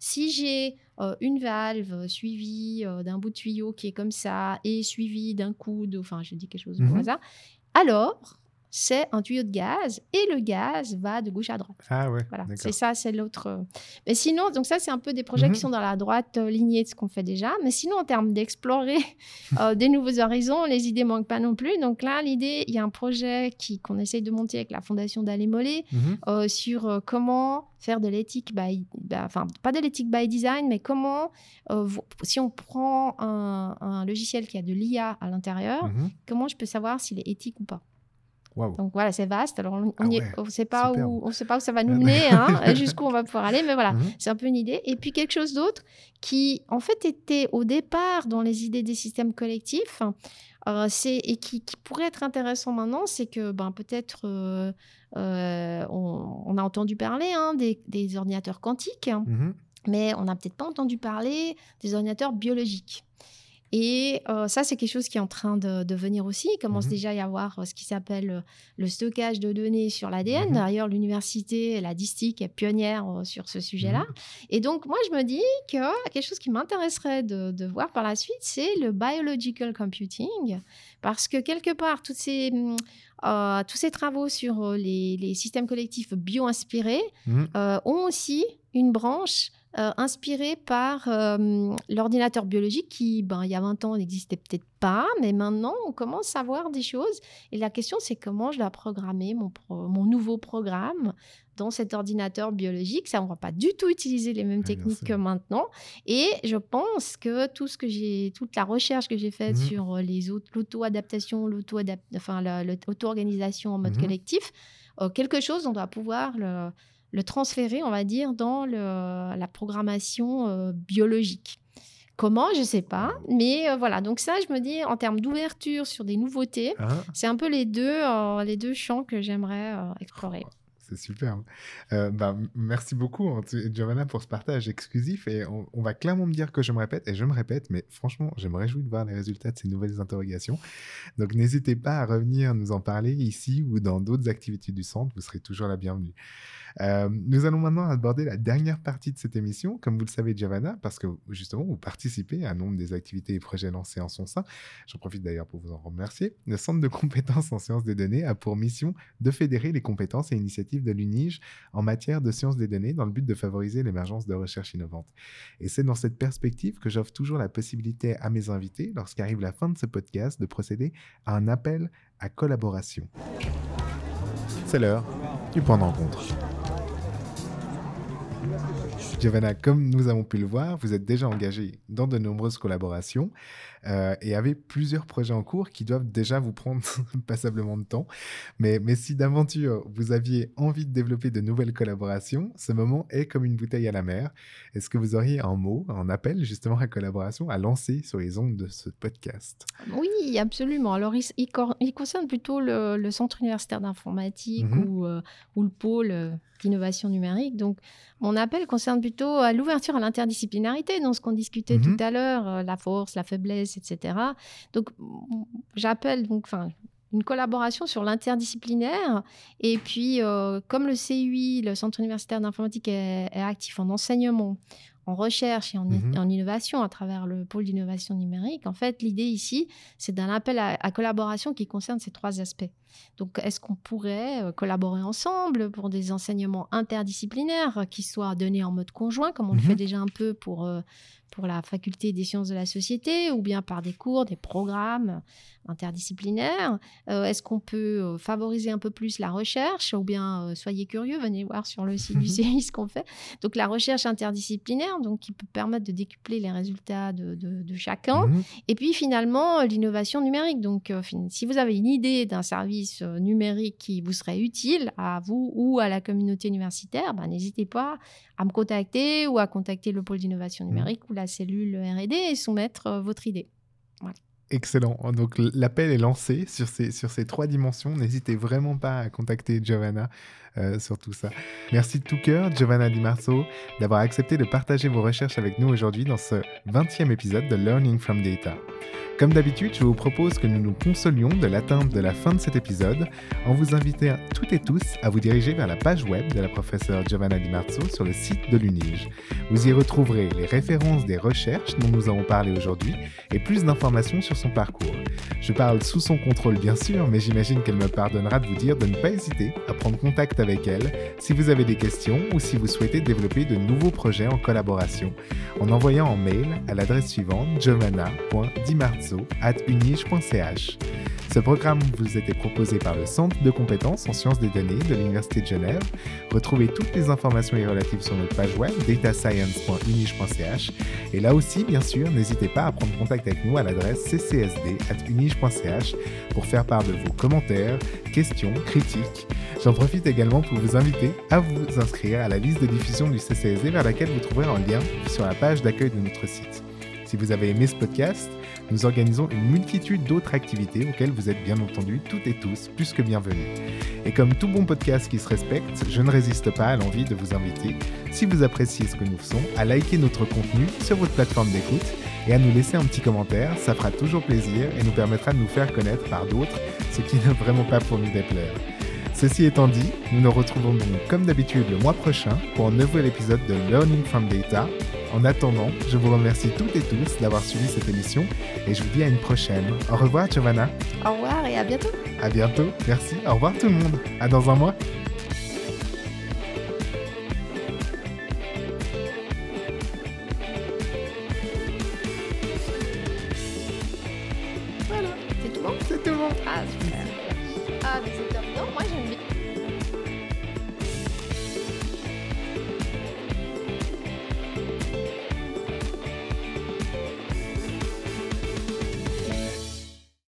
si j'ai une valve suivie d'un bout de tuyau qui est comme ça et suivie d'un coude, je dis quelque chose au hasard, alors c'est un tuyau de gaz et le gaz va de gauche à droite. Ah ouais, voilà, c'est ça, c'est l'autre. Mais sinon, donc ça, c'est un peu des projets qui sont dans la droite lignée de ce qu'on fait déjà. Mais sinon, en termes d'explorer des nouveaux horizons, les idées ne manquent pas non plus. Donc là, l'idée, il y a un projet qu'on essaye de monter avec la fondation d'Ali Mollet sur comment faire de l'éthique pas de l'éthique by design, mais comment, si on prend un logiciel qui a de l'IA à l'intérieur, comment je peux savoir s'il est éthique ou pas? Wow. Donc voilà, c'est vaste. Alors on ne sait pas où ça va nous mener, jusqu'où on va pouvoir aller, mais voilà, c'est un peu une idée. Et puis quelque chose d'autre qui en fait était au départ dans les idées des systèmes collectifs, qui pourrait être intéressant maintenant, c'est que peut-être on a entendu parler des ordinateurs quantiques, mais on n'a peut-être pas entendu parler des ordinateurs biologiques. Et ça, c'est quelque chose qui est en train de venir aussi. Il commence déjà à y avoir ce qui s'appelle le stockage de données sur l'ADN. D'ailleurs, l'université, la DISTIC est pionnière sur ce sujet-là. Et donc, moi, je me dis que quelque chose qui m'intéresserait de voir par la suite, c'est le biological computing. Parce que quelque part, tous ces travaux sur les systèmes collectifs bio-inspirés ont aussi une branche inspiré par l'ordinateur biologique qui, il y a 20 ans, n'existait peut-être pas, mais maintenant, on commence à voir des choses. Et la question, c'est comment je dois programmer mon nouveau programme dans cet ordinateur biologique. Ça, on ne va pas du tout utiliser les mêmes techniques que maintenant. Et je pense que toute la recherche que j'ai faite sur les autres, l'auto-adaptation, l'auto-organisation en mode collectif, quelque chose, on doit pouvoir le transférer, on va dire, dans la programmation biologique. Comment, je ne sais pas. Mais voilà, donc ça, je me dis, en termes d'ouverture sur des nouveautés, c'est un peu les deux champs que j'aimerais explorer. C'est super. Merci beaucoup, Giovanna, pour ce partage exclusif. Et on va clairement me dire que je me répète, mais franchement, je me réjouis de voir les résultats de ces nouvelles interrogations. Donc, n'hésitez pas à revenir nous en parler ici ou dans d'autres activités du centre. Vous serez toujours la bienvenue. Nous allons maintenant aborder la dernière partie de cette émission. Comme vous le savez, Giovanna, parce que justement, vous participez à un nombre des activités et projets lancés en son sein. J'en profite d'ailleurs pour vous en remercier. Le Centre de compétences en sciences des données a pour mission de fédérer les compétences et initiatives de l'UNIGE en matière de sciences des données dans le but de favoriser l'émergence de recherches innovantes. Et c'est dans cette perspective que j'offre toujours la possibilité à mes invités, lorsqu'arrive la fin de ce podcast, de procéder à un appel à collaboration. C'est l'heure du point de rencontre. Giovanna, comme nous avons pu le voir, vous êtes déjà engagée dans de nombreuses collaborations et avez plusieurs projets en cours qui doivent déjà vous prendre passablement de temps. Mais si d'aventure, vous aviez envie de développer de nouvelles collaborations, ce moment est comme une bouteille à la mer. Est-ce que vous auriez un mot, un appel justement à collaboration à lancer sur les ondes de ce podcast ? Oui, absolument. Alors, il concerne plutôt le Centre universitaire d'informatique ou le pôle d'innovation numérique. Donc, mon appel concerne plutôt à l'ouverture à l'interdisciplinarité, dans ce qu'on discutait tout à l'heure, la force, la faiblesse, etc. Donc, j'appelle une collaboration sur l'interdisciplinaire. Et puis, comme le CUI, le Centre universitaire d'informatique, est actif en enseignement, en recherche et en innovation à travers le pôle d'innovation numérique. En fait, l'idée ici, c'est d'un appel à collaboration qui concerne ces trois aspects. Donc, est-ce qu'on pourrait collaborer ensemble pour des enseignements interdisciplinaires qui soient donnés en mode conjoint, comme on le fait déjà un peu pour la faculté des sciences de la société, ou bien par des cours, des programmes interdisciplinaires ? Est-ce qu'on peut favoriser un peu plus la recherche ? Ou bien, soyez curieux, venez voir sur le site du CUI ce qu'on fait. Donc, la recherche interdisciplinaire, donc, qui peut permettre de décupler les résultats de chacun. Et puis, finalement, l'innovation numérique. Donc, si vous avez une idée d'un service numérique qui vous serait utile à vous ou à la communauté universitaire, n'hésitez pas à me contacter ou à contacter le pôle d'innovation numérique ou la cellule R&D et soumettre votre idée. Voilà. Excellent. Donc, l'appel est lancé sur ces trois dimensions. N'hésitez vraiment pas à contacter Giovanna sur tout ça. Merci de tout cœur, Giovanna Di Marzo, d'avoir accepté de partager vos recherches avec nous aujourd'hui dans ce 20e épisode de Learning from Data. Comme d'habitude, je vous propose que nous nous consolions de l'atteinte de la fin de cet épisode en vous invitant toutes et tous à vous diriger vers la page web de la professeure Giovanna Di Marzo sur le site de l'UNIGE. Vous y retrouverez les références des recherches dont nous avons parlé aujourd'hui et plus d'informations sur son parcours. Je parle sous son contrôle bien sûr, mais j'imagine qu'elle me pardonnera de vous dire de ne pas hésiter à prendre contact avec elle si vous avez des questions ou si vous souhaitez développer de nouveaux projets en collaboration en envoyant en mail à l'adresse suivante giovanna.dimarzo@unige.ch. Ce programme vous était proposé par le Centre de compétences en sciences des données de l'Université de Genève. Retrouvez toutes les informations y relatives sur notre page web datascience.unige.ch et là aussi, bien sûr, n'hésitez pas à prendre contact avec nous à l'adresse ccsd@unige.ch pour faire part de vos commentaires, questions, critiques. J'en profite également pour vous inviter à vous inscrire à la liste de diffusion du CCSD vers laquelle vous trouverez un lien sur la page d'accueil de notre site. Si vous avez aimé ce podcast, nous organisons une multitude d'autres activités auxquelles vous êtes bien entendu toutes et tous plus que bienvenus. Et comme tout bon podcast qui se respecte, je ne résiste pas à l'envie de vous inviter, si vous appréciez ce que nous faisons, à liker notre contenu sur votre plateforme d'écoute et à nous laisser un petit commentaire, ça fera toujours plaisir et nous permettra de nous faire connaître par d'autres, ce qui n'a vraiment pas pour nous déplaire. Ceci étant dit, nous nous retrouvons donc comme d'habitude le mois prochain pour un nouvel épisode de Learning from Data. En attendant, je vous remercie toutes et tous d'avoir suivi cette émission et je vous dis à une prochaine. Au revoir, Giovanna. Au revoir et à bientôt. À bientôt, merci. Au revoir tout le monde. À dans un mois. C'est tout bon? C'est tout bon. Ah, super. Ah, mais c'est top. Non, moi,